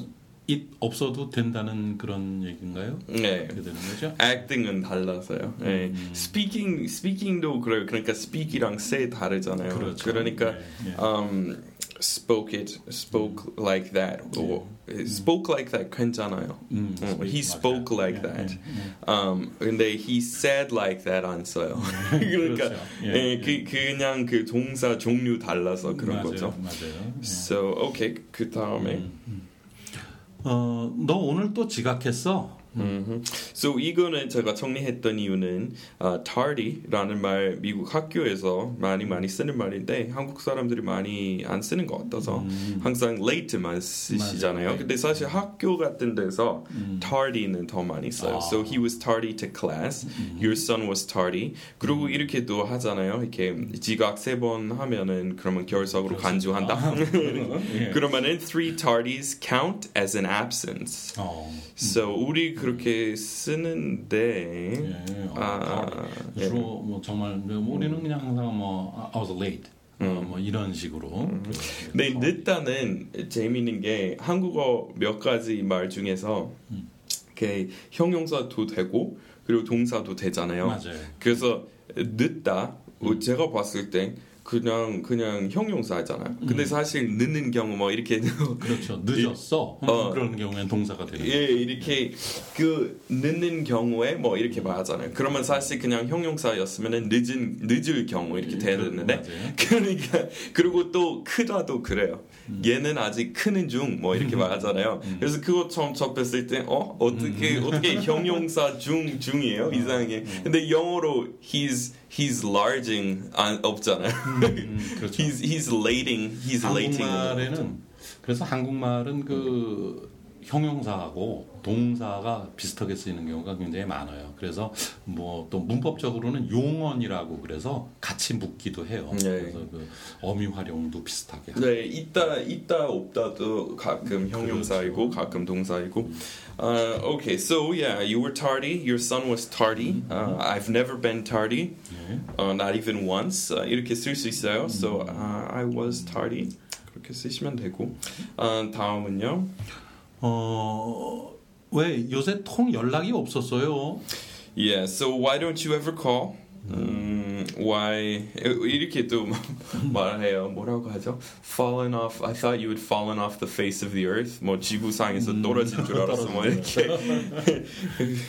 it 없어도 된다는 그런 얘기인가요? 네. 그렇게 되는 거죠? Acting은 달라서요. 음. 네. Speaking, speaking도 그래요. 그러니까 speak이랑 say 다르잖아요. 그렇죠. 그러니까 네. um, spoke it, spoke 음. like that. 네. Spoke like that 괜찮아요. 음, 어, he spoke like that. that. Yeah, yeah. Um, 근데 he said like that 안 써요. 그러니까 그렇죠. 예, yeah, 그, yeah. 그냥 그 동사 종류 달라서 그런 맞아요, 거죠. 맞아요. So okay 그 다음에 음. 어, 너 오늘 또 지각했어? Mm-hmm. So 이거는 제가 정리했던 이유는 uh, tardy라는 말 미국 학교에서 많이 많이 쓰는 말인데 한국 사람들이 많이 안 쓰는 것 같아서 mm-hmm. 항상 late만 쓰시잖아요. 맞아요. 근데 사실 학교 같은 데서 mm-hmm. tardy는 더 많이 써요. 아. So he was tardy to class. Mm-hmm. Your son was tardy. 그리고 mm-hmm. 이렇게도 하잖아요. 이렇게 지각 세 번 하면은 그러면 결석으로 간주한다. 아. 그러면은 three tardies count as an absence. 어. So 우리 그렇게 쓰는데 예, 어, 아, 주로 예. 뭐 정말 뭐 우리는 그냥 항상 뭐 I was late 음. 어, 뭐 이런 식으로. 음. 근데 일단은 재미있는 게 한국어 몇 가지 말 중에서 음. 이렇게 형용사도 되고 그리고 동사도 되잖아요. 맞아요. 그래서 늦다 음. 제가 봤을 때. 그냥 그냥 형용사잖아요. 근데 음. 사실 늦는 경우 뭐 이렇게 그렇죠. 늦었어. 어, 그런 경우에는 동사가 되는. 예, 이렇게 그 늦는 경우에 뭐 이렇게 말하잖아요. 그러면 사실 그냥 형용사였으면은 늦은 늦을 경우 이렇게 돼야 되는데. 그러니까 그리고 또 크다도 그래요. 음. 얘는 아직 크는 중 뭐 이렇게 말하잖아요. 음. 그래서 그거 처음 접했을 때 어 어떻게 음. 어떻게 형용사 중 중이에요 이상하게. 음. 근데 영어로 he's He's larging 안 없잖아요. 음, 그렇죠. He's he's lating. He's lating. 한국말에는 그래서 한국말은 그 형용사하고 동사가 비슷하게 쓰이는 경우가 굉장히 많아요. 그래서 뭐 또 문법적으로는 용언이라고 그래서 같이 묻기도 해요. 네. 그래서 그 어미 활용도 비슷하게. 네, 있다 있다 없다도 가끔 형용사이고 그렇죠. 가끔 동사이고. Uh, okay, so yeah, you were tardy. Your son was tardy. Uh, I've never been tardy, uh, not even once. Uh, 이렇게 쓸 수 있어요. So uh, I was tardy. 그렇게 쓰시면 되고. Uh, 다음은요. 어, 왜 요새 통 연락이 없었어요? Yeah, so why don't you ever call? 음, why 이렇게 또 말해요. 뭐라고 하죠? Fallen off. I thought you had fallen off the face of the earth. 뭐 지구상에서 떨어진 줄 알았어. 뭐 이렇게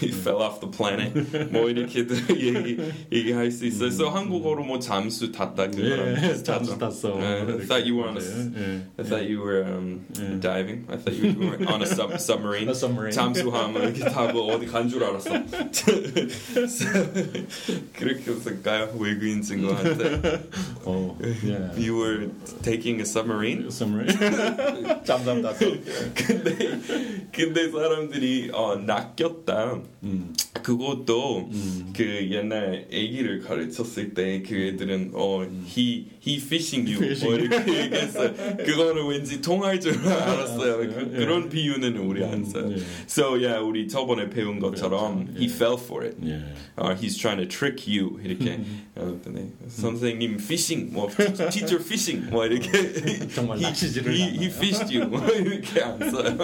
he fell off the planet. 뭐 이렇게 얘기 얘기할 수 있어요. So 한국어로 뭐 잠수 탔다 그거랑 비슷하죠. 잠수 탔어. I thought you were on a. I thought you were um, diving. I thought you were on a sub- submarine. A submarine. 잠수함을 이렇게 타고 어디 간 줄 알았어. 그렇게 쓸까요? 외국인 친구한테. Oh, yeah. You were taking a submarine? Submarine. 잠잠 잤어. 근데 근데 사람들이 어 낚였다. 음. 그것도 음. 그 옛날 아기를 가르쳤을 때 그 애들은 어 음. he he fishing you fishing. 뭐 이렇게 얘기했어요. 그거는 왠지 통할 줄 알았어요. 그, yeah. 그런 비유는 우리 안 써요. Yeah. So yeah, 우리 저번에 배운 것처럼 yeah. he fell for it. Yeah. Uh, he's trying to trick you. 이렇게 어, 네. 선생님 피싱 뭐 teacher fishing 뭐 이렇게 정말 낚시질을 he, he fished you 뭐 이렇게 안 써요.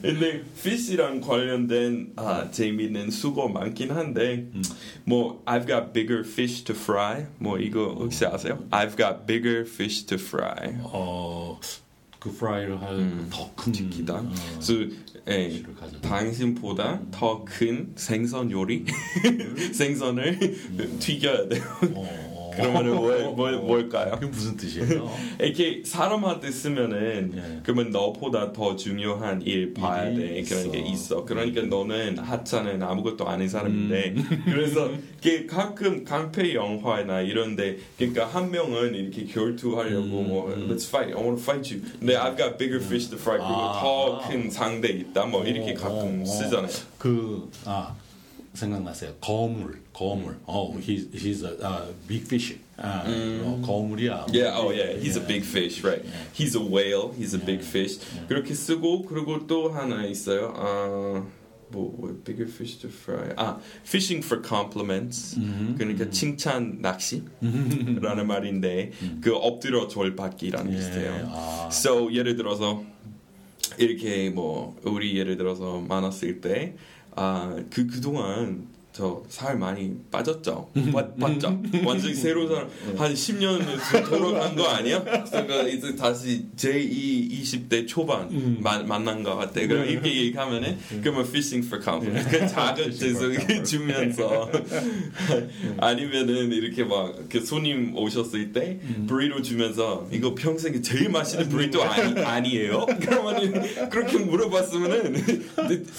근데 fish랑 관련된 아, 재미있는 수고 많긴 한데 음. 뭐 I've got bigger fish to fry 뭐 이거 혹시 아세요? I've got bigger fish to fry. 어, 그 프라이를 할 더 큰 기다. 음, 어. So, 예, 당신보다 더 큰 생선 요리, 생선을 튀겨야 돼요. 그러면은 뭐, 뭐, 뭘까요? 그게 무슨 뜻이에요? 이렇게 사람한테 쓰면은 네. 그러면 너보다 더 중요한 일 봐야 돼. 그런 게 있어. 그러니까 너는 하찮은 아무것도 아닌 사람인데 음. 그래서 이게 가끔 강패 영화나 이런데 그러니까 한 명은 이렇게 결투하려고 음. 뭐 Let's fight, I want to fight you. 근데 I've got bigger fish to fry. 그리고 아. 더 큰 상대 있다. 뭐 이렇게 오, 가끔 오, 쓰잖아요. 그 아. 생각났어요. 거물, 거물. Oh, he's he's a uh, big fish. 아, 음. 거물이야. Yeah, oh yeah, he's yeah. a big fish, right? Yeah. He's a whale. He's a yeah. big fish. Yeah. 그렇게 쓰고 그리고 또 하나 있어요. 아, 뭐, 뭐 bigger fish to fry. 아, fishing for compliments. Mm-hmm. 그러니까 mm-hmm. 칭찬 낚시라는 말인데 mm-hmm. 그 엎드려 졸받기랑 비슷해요. Yeah. 아. So 예를 들어서 이렇게 뭐 우리 예를 들어서 만났을 때. 아, 그, 그동안 저 살 많이 빠졌죠? 빠졌죠? 완전히 새로운 사람, 한 십 년 돌아간 거 아니야? 그러니까 이제 다시 제이 이십 대 초반 음. 마, 만난 것 같아. 그럼 이렇게 얘기하면은, 그러면 fishing for compliments. 그 작은 뜻을 주면서, 아니면은 이렇게 막 그 손님 오셨을 때, 음. 브리또 주면서, 이거 평생에 제일 맛있는 브리또 아니, 아니에요? 그러면은, 그렇게 물어봤으면은,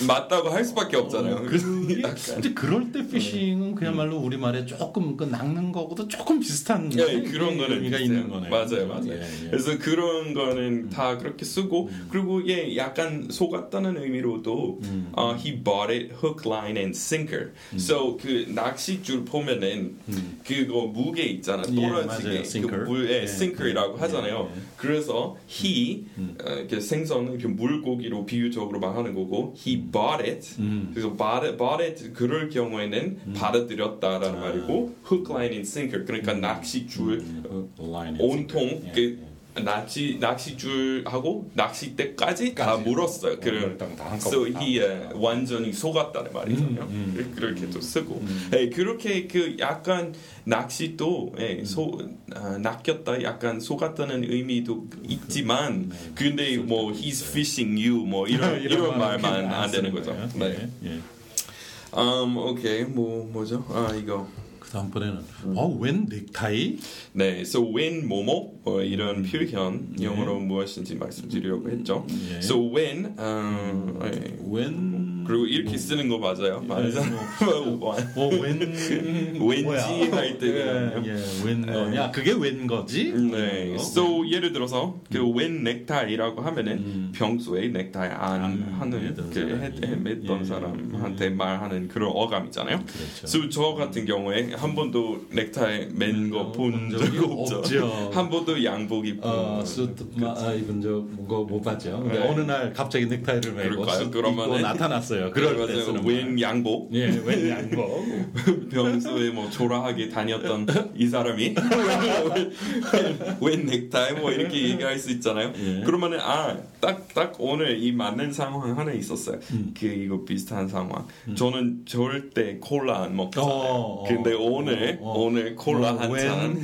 맞다고 할 수밖에 없잖아요. 어, 근데 그런 때 피싱은 그야말로 음. 우리말에 조금 그 낚는 거고도 조금 비슷한 예, 그런 거는 의미가 비슷해요. 있는 거네요. 맞아요, 맞아요. 예, 예. 그래서 그런 거는 음. 다 그렇게 쓰고 음. 그리고 예 약간 속았다는 의미로도 음. uh, he bought it hook, line and sinker. 음. So 그 낚싯줄 보면은 음. 그거 무게 있잖아 떨어지게 예, 그 물에 예, sinker이라고 예, 하잖아요. 예, 예. 그래서 he 음. 어, 생선은 이렇게 물고기로 비유적으로 말하는 거고 he bought it. 음. 그래서 bought it, bought it 그럴 경우에는 음. 받아들였다라는 아. 말이고 hook, line and sinker 그러니까 음. 낚싯줄 음. 어, 온통 예, 그 예. 낚시, 낚싯줄하고 낚싯대까지 다 물었어요. 그런, so he uh, 완전히 속았다는 말이잖아요. 음. 음. 그렇게도 쓰고 음. 예, 그렇게 그 약간 낚시도 예, 소, 아, 낚였다 약간 속았다는 의미도 있지만 네. 근데 뭐 he's fishing you 뭐 이런, 이런, 이런 말만 안, 안 되는 거죠. 네. 예. 음, 오케이. 뭐 뭐죠? 아, 이거. 그다음번에는 어, 웬 넥타이? 네. So when 뭐뭐 어, 이런 음. 표현 영어로 네. 무엇인지 말씀드리려고 했죠. 네. So when 음, 음, when 그리고 이렇게 뭐, 쓰는 거 맞아요. 맞아요. 뭐, 뭐 when 왠지 할 때 그냥 예, when 거냐? 그게 웬 거지? 네. 어, so 웬. 예를 들어서 그 when 넥타이라고 하면은 음. 평소에 넥타이 안 음, 하는 그 했던 예, 사람한테 예. 말하는 그런 어감이잖아요. 그렇죠. So 저 같은 경우에 한 번도 넥타이 맨 거 본 적이 없죠. 없죠. 한 번도 양복 입고 어, 수트 아, 입은 적 못 봤죠. 근데 네. 어느 날 갑자기 넥타이를 메고 입고 나타났어요. 그럴 때 쓰는 웬 양복? 예, 웬 양복? 평소에 뭐 초라하게 다녔던 이 사람이 웬 넥타이? 뭐 이렇게 얘기할 수 있잖아요. 예. 그러면은 아, 딱, 딱 오늘 이 맞는 상황 하나 있었어요. 음. 그 이거 비슷한 상황. 음. 저는 절대 콜라 안 먹잖아요. 어, 근데 어. 오늘 어, 어. 오늘 콜라 한 잔.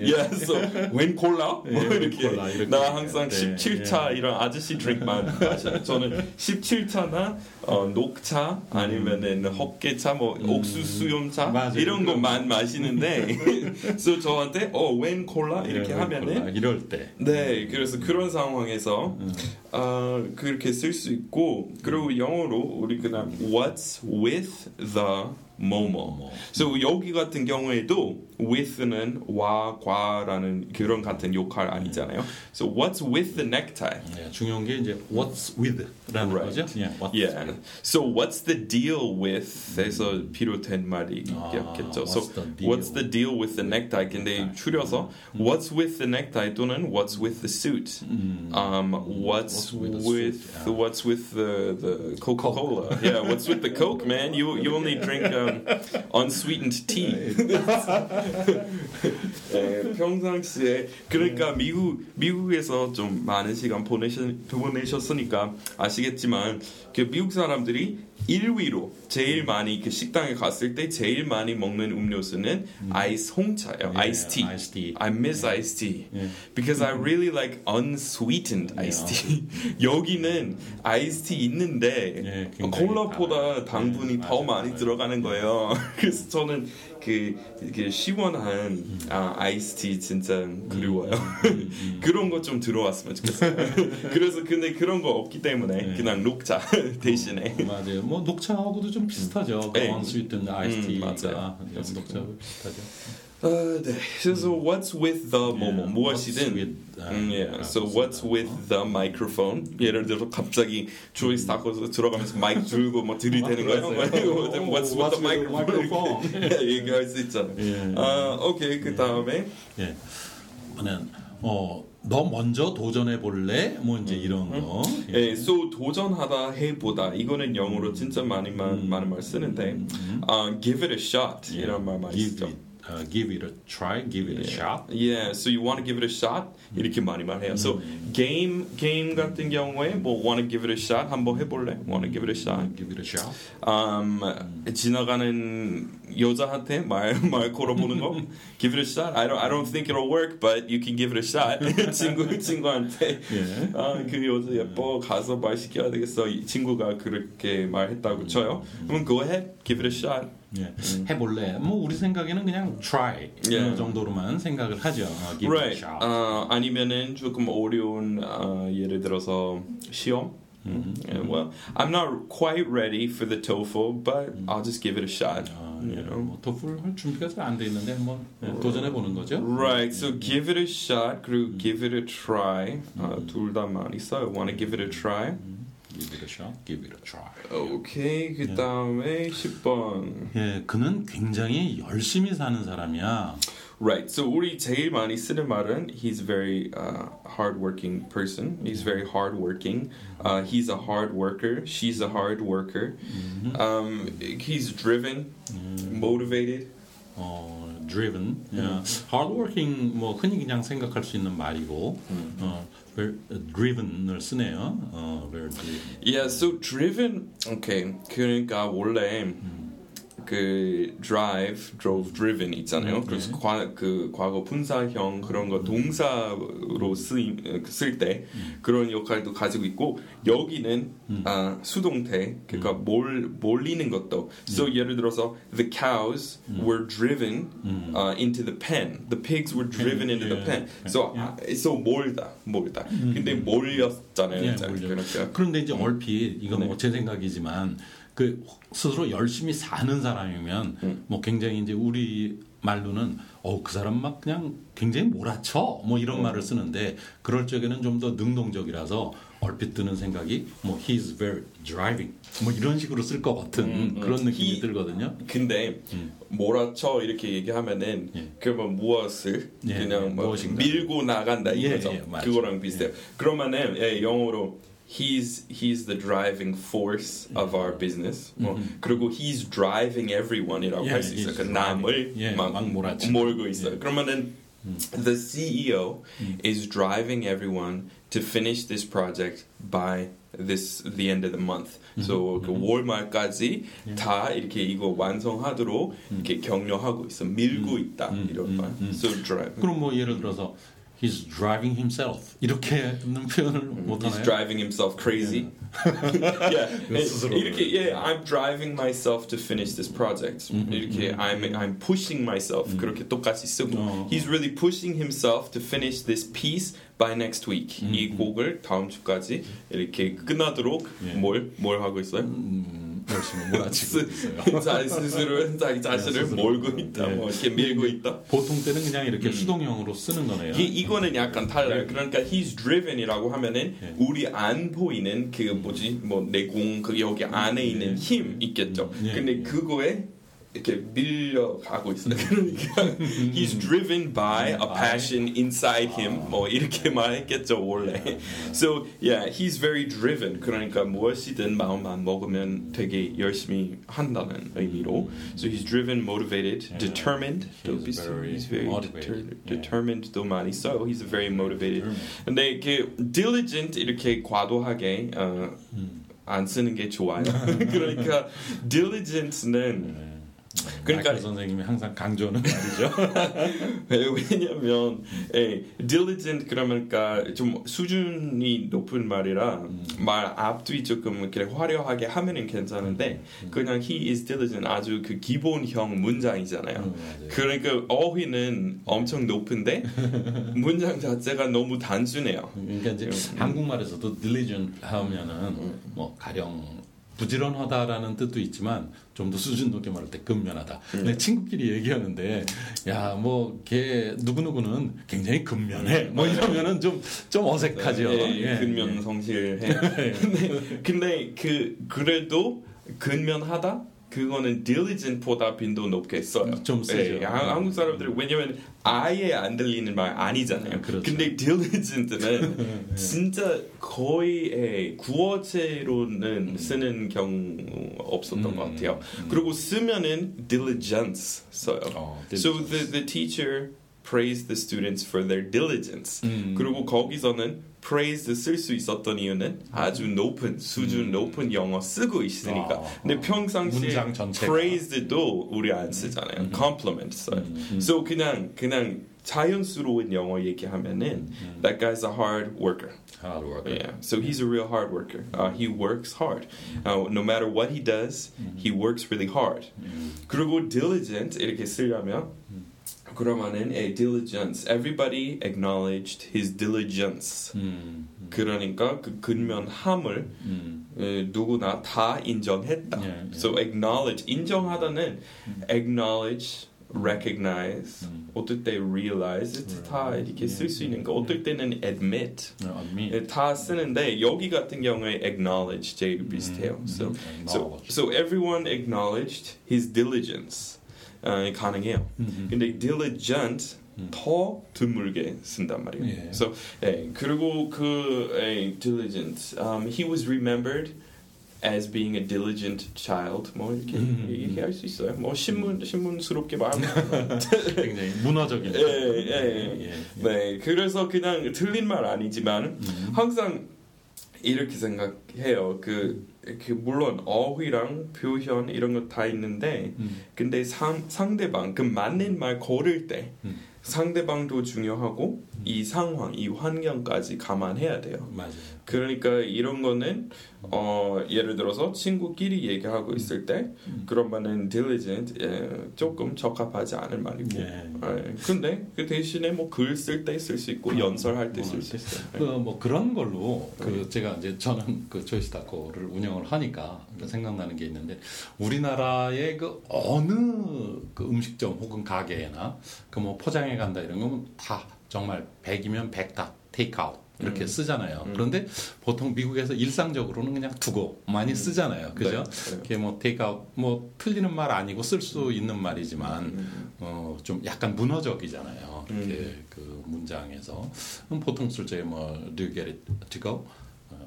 예, so 웬 콜라? 예, 뭐 이렇게. 콜라, 이렇게 나 항상 네, 십칠 차 예. 이런 아저씨 드링크만 마셔요. 저는 십칠 차나 어, 녹차 아니면은 헛개차 뭐 음. 옥수수염차 맞아요. 이런 것만 마시는데, so 저한테 어 웬 콜라 이렇게 웬 하면은 콜라, 이럴 때. 네, 그래서 그런 상황에서 음. 어, 그렇게 쓸 수 있고 그리고 영어로 우리 그냥 what's with the 뭐뭐. So 여기 같은 경우에도 with는 와, 과라는 그런 같은 역할 아니잖아요. So what's with the necktie? 네, 중요한 게 이제 what's with라는 right. 거죠. Yeah, what's yeah. With. So what's the deal with에서 음. 비롯된 말이겠죠. 아, so what's the, what's the deal with the necktie? 근데 네. 추려서 음. what's with the necktie 또는 what's with the suit? 음. Um, what's, what's with, with the, yeah. what's with the, the Coca-Cola? Coke. Yeah, what's with the Coke, man? You you only drink um, unsweetened tea. 네, 평상시에 그러니까 미국 미국에서 좀 많은 시간 보내셨, 보내셨으니까 아시겠지만 그 미국 사람들이 일 위로 제일 많이 그 식당에 갔을 때 제일 많이 먹는 음료수는 음. 아이스 홍차예요. Yeah, iced tea. Iced tea. I miss yeah. iced tea yeah. because I really like unsweetened yeah. iced tea. 여기는 iced tea 있는데 yeah, 콜라보다 당분이 네, 더 맞아요. 많이 들어가는 거예요. 그래서 저는 그 이렇게 시원한 음. 아, 아이스티 진짜 그리워요. 음. 음. 그런 거 좀 들어왔으면 좋겠어요. 그래서 근데 그런 거 없기 때문에 네. 그냥 녹차 대신에 어, 맞아요. 뭐 녹차하고도 좀 비슷하죠. 원스윗 음. 그 네. 아이스티가 음, 녹차하고 비슷하죠. Uh, so mm. what's with the 뭐뭐 yeah, 무엇이든 with, uh, mm, yeah. So what's with the microphone? 예를 들어 갑자기 조이스 닦고 들어가면서 마이크 들고 뭐 들이대는 거예요. What's with the microphone? 얘기할 수 있잖아. 오케이 그 다음에 예, 그냥 어. 너 먼저 도전해 볼래? 뭐 이제 이런 거. 예, so 도전하다 해보다 이거는 영어로 진짜 많이 많은 말 쓰는데, give it a shot 이런 말 많이 쓰죠. Uh, give it a try, give it yeah. a shot. Yeah, so you want to give it a shot? Mm. 이렇게 많이 말해요. Mm. So game, game 같은 경우에 뭐 want to give it a shot? 한번 해볼래? Want to give it a shot? Give it a shot. Um, mm. 지나가는 여자한테 말, 말 걸어보는 거? Give it a shot? I don't, I don't think it'll work, but you can give it a shot. 친구, 친구한테 yeah. 아, 그 여자 예뻐 가서 말 시켜야 되겠어. 이 친구가 그렇게 말했다고 쳐요. 그럼 mm. go ahead, give it a shot. 예, 해볼래. 뭐 우리 생각에는 그냥 try yeah. 정도로만 생각을 하죠. Give right. it a shot. 어, 아니면은 조금 어려운 어, 예를 들어서 시험. Mm-hmm. Yeah, well, I'm not quite ready for the TOEFL, but mm-hmm. I'll just give it a shot. 아, you 예. know, 뭐, TOEFL 할 준비가 잘 안 돼 있는데 한번 right. 도전해 보는 거죠. Right. So mm-hmm. give it a shot. 그리고 mm-hmm. give it a try. Mm-hmm. 아, 둘 다 많이 써요. Want to give it a try? Mm-hmm. Give it a shot. Give it a try. 오케이. 그 다음에 십 번. 예, 그는 굉장히 열심히 사는 사람이야. Right. So 우리 제일 많이 쓰는 말은 he's very uh, hardworking person. He's very hardworking. Uh, he's a hard worker. She's a hard worker. Um, he's driven, motivated. 어, driven. Yeah. Hardworking 뭐 흔히 그냥 생각할 수 있는 말이고. 어. driven을 쓰네요. 어, very driven. Yeah, so driven. Okay. 그러니까 원래 음. 그 drive, drove, driven 있잖아요. 네. 그래서 과, 그 과거 분사형 그런 거 동사로 쓰이, 쓸 때 음. 그런 역할도 가지고 있고 여기는 음. 아, 수동태 그러니까 음. 몰 몰리는 것도. So 음. 예를 들어서 the cows 음. were driven 음. uh, into the pen. The pigs were driven pen. into yeah. the pen. So yeah. 아, so 몰다 몰다. 음. 근데 몰렸잖아요. 예, 그러니까. 그런데 이제 얼핏 이건 네. 뭐 제 생각이지만. 그 스스로 열심히 사는 사람이면 음. 뭐 굉장히 이제 우리 말로는 어, 그 사람 막 그냥 굉장히 몰아쳐 뭐 이런 음. 말을 쓰는데 그럴 적에는 좀 더 능동적이라서 얼핏 드는 생각이 뭐 he's very driving 뭐 이런 식으로 쓸 것 같은 음, 음. 그런 느낌이 he, 들거든요. 근데 음. 몰아쳐 이렇게 얘기하면은 예. 그러면 무엇을 예, 그냥 예, 뭐 밀고 나간다 이거죠. 예, 예, 그거랑 비슷해요. 예. 그러면은 예, 영어로 He's he's the driving force of our business. 뭐 mm-hmm. 그리고 he's driving everyone이라고 yeah, 할 수 있어요. 그러니까 남을 yeah, 막, 막 몰고 있어요. Yeah. 그러면은 mm. the C E O mm. is driving everyone to finish this project by this the end of the month. Mm-hmm. So 그 월 말까지 yeah. 다 이렇게 이거 완성하도록 mm. 이렇게 격려하고 있어. 밀고 mm. 있다 mm. 이런 말. Mm. So driving. 그럼 뭐 예를 들어서 He's driving himself. 이렇게는 표현을 못 하나요? He's driving himself crazy. Yeah. yeah. 이렇게 yeah, I'm driving myself to finish this project. Mm-hmm. 이렇게 mm-hmm. I'm I'm pushing myself. Mm-hmm. 그렇게 똑같이 쓰고. Oh. He's really pushing himself to finish this piece by next week. Mm-hmm. 이 곡을 다음 주까지 이렇게 끝나도록 yeah. 뭘, 뭘 하고 있어요? Mm-hmm. 열심히 몰아치고 있어요. 자기 스스로 자기 자신을 몰고 있다, 예. 뭐 이렇게 밀고 있다. 보통 때는 그냥 이렇게 음. 수동형으로 쓰는 거네요. 이, 이거는 약간 달라요. 그러니까 he's driven이라고 하면은 예. 우리 안 보이는 그 뭐지 뭐 내공 그 여기 안에 있는 예. 힘 있겠죠. 예. 근데 그거에 이렇게 밀려가고 있어요. 그러니까 he's driven by a passion inside him. 뭐 이렇게 말했겠죠 원래. So yeah, he's very driven. 그러니까 무엇이든 마음만 먹으면 되게 열심히 한다는 의미로. So he's driven, motivated, yeah. determined. He's very, he's very motivated. Deter- yeah. Determined 도 많이 써요. He's very motivated. 근데 이렇게 diligent 이렇게 과도하게 어, 안 쓰는 게 좋아요. 그러니까 diligent는 그러니까 마이클 선생님이 항상 강조하는 말이죠. 왜냐하면 에, diligent 그러니까 좀 수준이 높은 말이라 음. 말 앞뒤 조금 이렇게 화려하게 하면은 괜찮은데 음. 그냥 he is diligent 아주 그 기본형 문장이잖아요. 음, 그러니까 어휘는 엄청 높은데 문장 자체가 너무 단순해요. 그러니까 이제 음. 한국말에서도 diligent 하면은 음. 뭐 가령 부지런하다라는 뜻도 있지만 좀 더 수준 높게 말할 때 근면하다. 음. 내 친구끼리 얘기하는데 야 뭐 걔 누구누구는 굉장히 근면해. 뭐 이러면은 좀, 좀 어색하죠. 예, 예. 근면 성실해. 예. 근데, 근데 그 그래도 근면하다? 그거는 diligent보다 빈도 높게 써요. 좀 쓰죠. 예, 한국 사람들이 왜냐면 아예 안 들리는 말 아니잖아요. 그렇죠. 근데 diligent는 예. 진짜 거의 예, 구어체로는 음. 쓰는 경우 없었던 음. 것 같아요. 음. 그리고 쓰면은 diligence 써요. 어, diligence. So the, the teacher praised the students for their diligence. 음. 그리고 거기서는 praise 쓸 수 있었던 이유는 아주 높은 수준 음. 높은 영어 쓰고 있으니까. 아, 근데 평상시에 praise도 우리 안 쓰잖아요. 음. compliment 써요. 음. So 그냥 그냥 자연스러운 영어 얘기하면은 음. that guy's a hard worker. Hard worker. Yeah. So he's a real hard worker. Uh, he works hard. Uh, no matter what he does, 음. he works really hard. 음. 그리고 diligent 이렇게 쓰려면. 음. 그러면은 a diligence. Everybody acknowledged his diligence. 음, 음. 그러니까 그 근면함을 음. 에, 누구나 다 인정했다. Yeah, yeah. So acknowledge 인정하다는 음. acknowledge, recognize, 음. 어떨 때 realize right. 다 이렇게 yeah, 쓸 수 있는 거. 어떨 때는 admit, no, admit. 다 쓰는데 여기 같은 경우에 acknowledge 제일 비슷해요. 음, so, 음. so so everyone acknowledged his diligence. 어, 가능해요. 음흠. 근데 diligent 음. 더 드물게 쓴단 말이에요. 예. 그래서 예, 그리고 그 예, diligent, um, he was remembered as being a diligent child. 뭐 이렇게 음. 얘기할 수 있어요. 뭐 신문 신문스럽게 말하면 굉장히 문화적인. 예, 예, 예. 예, 예. 네, 그래서 그냥 틀린 말 아니지만 음. 항상 이렇게 생각해요. 그 그 물론 어휘랑 표현 이런 거 다 있는데 음. 근데 상, 상대방 그 맞는 말 고를 때 음. 상대방도 중요하고 음. 이 상황, 이 환경까지 감안해야 돼요. 맞아요. 그러니까 이런 거는 음. 어, 예를 들어서 친구끼리 얘기하고 있을 때 음. 그러면은 diligent 예, 조금 적합하지 않을 말이고 예. 예. 근데 그 대신에 뭐 글 쓸 때 쓸 수 있고 음. 연설할 때 쓸 수 음. 있어요. 그 뭐 그런 걸로 그 네. 제가 이제 저는 그 조이스타코를 운영을 하니까 생각나는 게 있는데 우리나라의 그 어느 그 음식점 혹은 가게나 그 뭐 포장해 간다 이런 거면 다 정말 백이면 백 다 테이크아웃 이렇게 음. 쓰잖아요. 음. 그런데 보통 미국에서 일상적으로는 그냥 두고 많이 음. 쓰잖아요. 그죠? 네. 그게 뭐 테이크아웃 뭐 틀리는 말 아니고 쓸 수 있는 말이지만 음. 어, 좀 약간 문어적이잖아요. 음. 이렇게 그 문장에서 보통 쓸 적에 뭐 do you get it to go?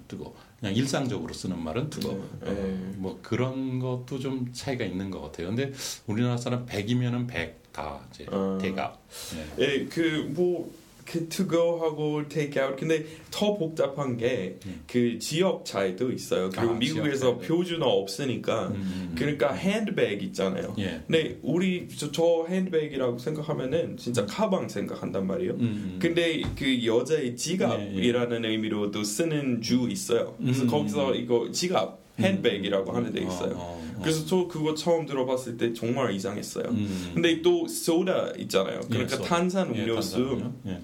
두고 그냥 일상적으로 쓰는 말은 두고 어, 뭐 그런 것도 좀 차이가 있는 것 같아요. 근데 우리나라 사람 백이면은 백 다 이제 대가. 예, 그 뭐 그 to go 하고 take out 근데 더 복잡한 게 그 지역 차이도 있어요. 그리고 아, 미국에서 표준어 없으니까 음, 음, 그러니까 핸드백 있잖아요. 예. 근데 우리 저, 저 핸드백이라고 생각하면은 진짜 가방 생각한단 말이에요. 음, 음. 근데 그 여자의 지갑이라는 예, 예. 의미로도 쓰는 주 있어요. 그래서 음, 거기서 음. 이거 지갑 핸드백이라고 음. 하는 데 있어요. 어, 어, 어. 그래서 저 그거 처음 들어봤을 때 정말 이상했어요. 음. 근데 또 소다 있잖아요. 그러니까 예, 탄산 음료수 예, 예.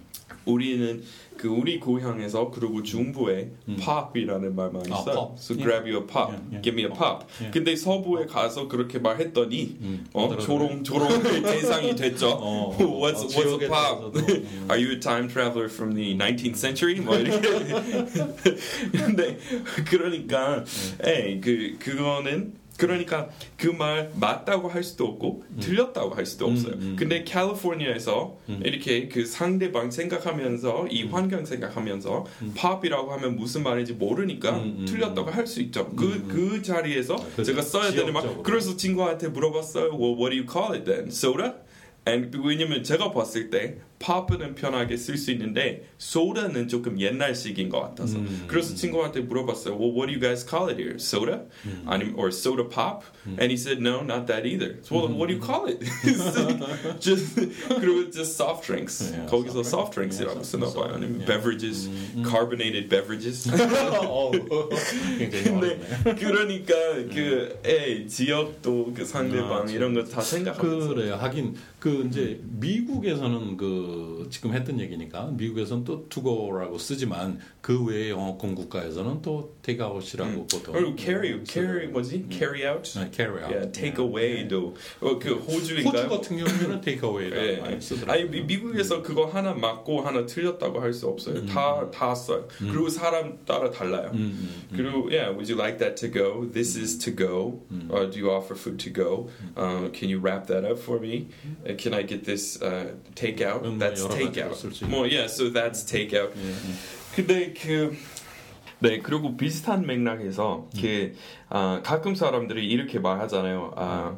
우리는 그 우리 고향에서 그리고 중부에 음. pop이라는 말 많이 아, 써요. So 예. grab you a pop, 예, 예. give me a pop. 예. 근데 서부에 가서 그렇게 말했더니 음. 어, 조롱 조롱 대상이 됐죠. 어, 어, what's 어, what's a pop? 음. Are you a time traveler from the nineteenth century? 뭐 이렇게. 근데 그러니까 에이, 그 그거는. 그러니까 그 말 맞다고 할 수도 없고 음. 틀렸다고 할 수도 음, 없어요. 음, 근데 캘리포니아에서 음. 이렇게 그 상대방 생각하면서 이 환경 생각하면서 음. 팝이라고 하면 무슨 말인지 모르니까 음, 음, 틀렸다고 할 수 있죠. 그, 음, 그 자리에서 음. 제가 써야 되는 말 그래서 친구한테 물어봤어요. Well, what do you call it then? Soda? And 왜냐면 제가 봤을 때 팝은 편하게 쓸 수 있는데 소다는 조금 옛날식인 것 같아서 음. 그래서 친구한테 물어봤어요. Well, what do you guys call it here? Soda? 음. 아니면 or soda pop? 음. And he said, no, not that either. So, well, 음. what do you call it? like, just 그리고 just soft drinks. Yeah, 거기서 soft drink이라고 쓰나 봐요. 아니면 beverages, 음. carbonated beverages. 근데 그러니까 그 에, 지역도 그 상대방 아, 이런 거 다 생각하면서 그래요. 하긴 그 이제 미국에서는 그 지금 했던 얘기니까 미국에서는 또 to go라고 쓰지만 그 외의 영어권 국가에서는 또 take out이라고 음. 보통 그리고 carry, carry 뭐지? 음. carry out? 네, carry out. Yeah, take away도 네. 어, 그 호주인가요? 호주 같은 경우는 take away라고 많이 쓰더라고요. 아니, 미국에서 네. 그거 하나 맞고 하나 틀렸다고 할 수 없어요. 다, 음. 다 써요. 음. 그리고 사람 따라 달라요. 음. 그리고 yeah, would you like that to go? This 음. is to go. 음. Uh, do you offer food to go? Uh, can you wrap that up for me? Uh, can I get this uh, take out? 음. That's takeout. 뭐, yeah, so that's takeout. 예, 예. 근데 그, 네, 그리고 비슷한 맥락에서 음. 그 아, 가끔 사람들이 이렇게 말하잖아요. 아,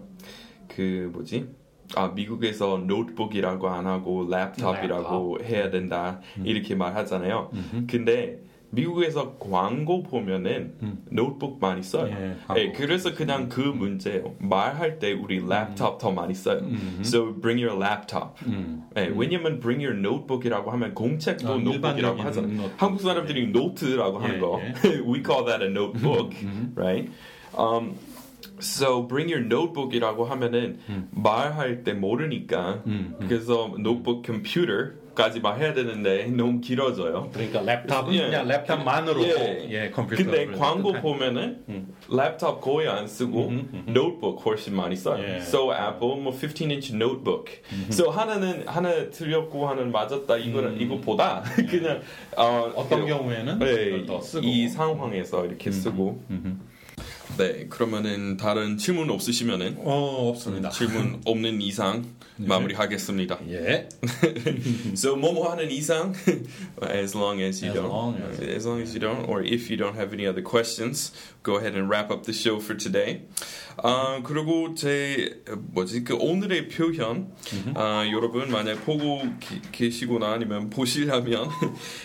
그 뭐지? 아, 미국에서 노트북이라고 안 하고 랩톱이라고 랩톱. 해야 된다 음. 이렇게 말하잖아요. 음흠. 근데 미국에서 광고 보면은 음. 노트북 많이 써요. 예, 예, 그래서 그냥 음. 그 문제예요. 말할 때 우리 랩톱 음. 더 많이 써요. 음. So bring your laptop. 음. 예, 음. 왜냐면 bring your notebook이라고 하면 공책도 아, 노트북이라고 하잖아. 노트북. 한국 사람들이 예. 노트라고 하는 예, 거. 예. We call that a notebook, 음. right? Um, So bring your notebook이라고 하면은 음. 말할 때 모르니까 음. 그래서 notebook computer 까지 말해야 되는데 너무 길어져요. 그러니까 랩탑은 예. 그냥 랩탑만으로 예. 예, 컴퓨터. 근데 광고 보면은 음. 랩탑 거의 안 쓰고 음, 음, 음. 노트북 훨씬 많이 써요. 예. So Apple 뭐 십오 인치 노트북. 음. So 하나는 하나 틀렸고 하나는 맞았다. 이거는 음. 이거보다 예. 그냥 어, 어떤 그, 경우에는 예. 더 쓰고 이 상황에서 이렇게 음. 쓰고. 음. 음. 네, 그러면은 다른 질문 없으시면은 어, 없습니다. 질문 없는 이상 네. 마무리하겠습니다. 예. So 뭐뭐 하는 이상 as long as you as don't long as, as long as you don't or if you don't have any other questions, go ahead and wrap up the show for today. 아, 그리고 제 뭐지? 그 오늘의 표현 아, 여러분 만약 보고 기, 계시거나 아니면 보시려면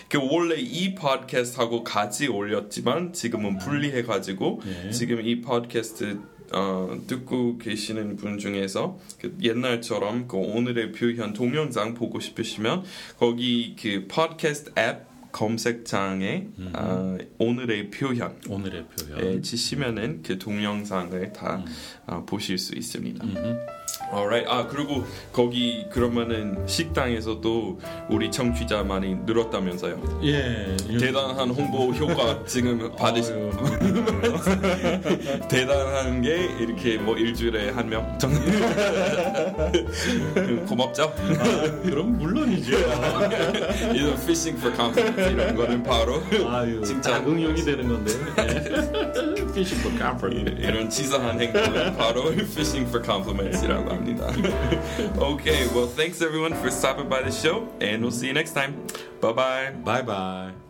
그 원래 이 팟캐스트하고 같이 올렸지만 지금은 분리해 가지고 예. 지금 이 팟캐스트 어, 듣고 계시는 분 중에서 그 옛날처럼 그 오늘의 표현 동영상 보고 싶으시면 거기 그 팟캐스트 앱 검색창에 음. 어, 오늘의 표현 오늘의 표현 치시면은 그 동영상을 다 음. 어, 보실 수 있습니다. 음. Alright. 아 그리고 거기 그러면은 식당에서도 우리 청취자 많이 늘었다면서요? 예. 대단한 홍보 효과 지금 받으시고 대단한 게 이렇게 뭐 일주일에 한 명 정도 고맙죠? 아, 그럼 물론이죠. 이런 fishing for compliments 이런 거는 바로 아유, 진짜 응용이 되는 건데. fishing for compliments 이런 치사한 행동은 바로 fishing for compliments이라고. Okay, well, thanks everyone for stopping by the show, and we'll see you next time. Bye bye. Bye bye.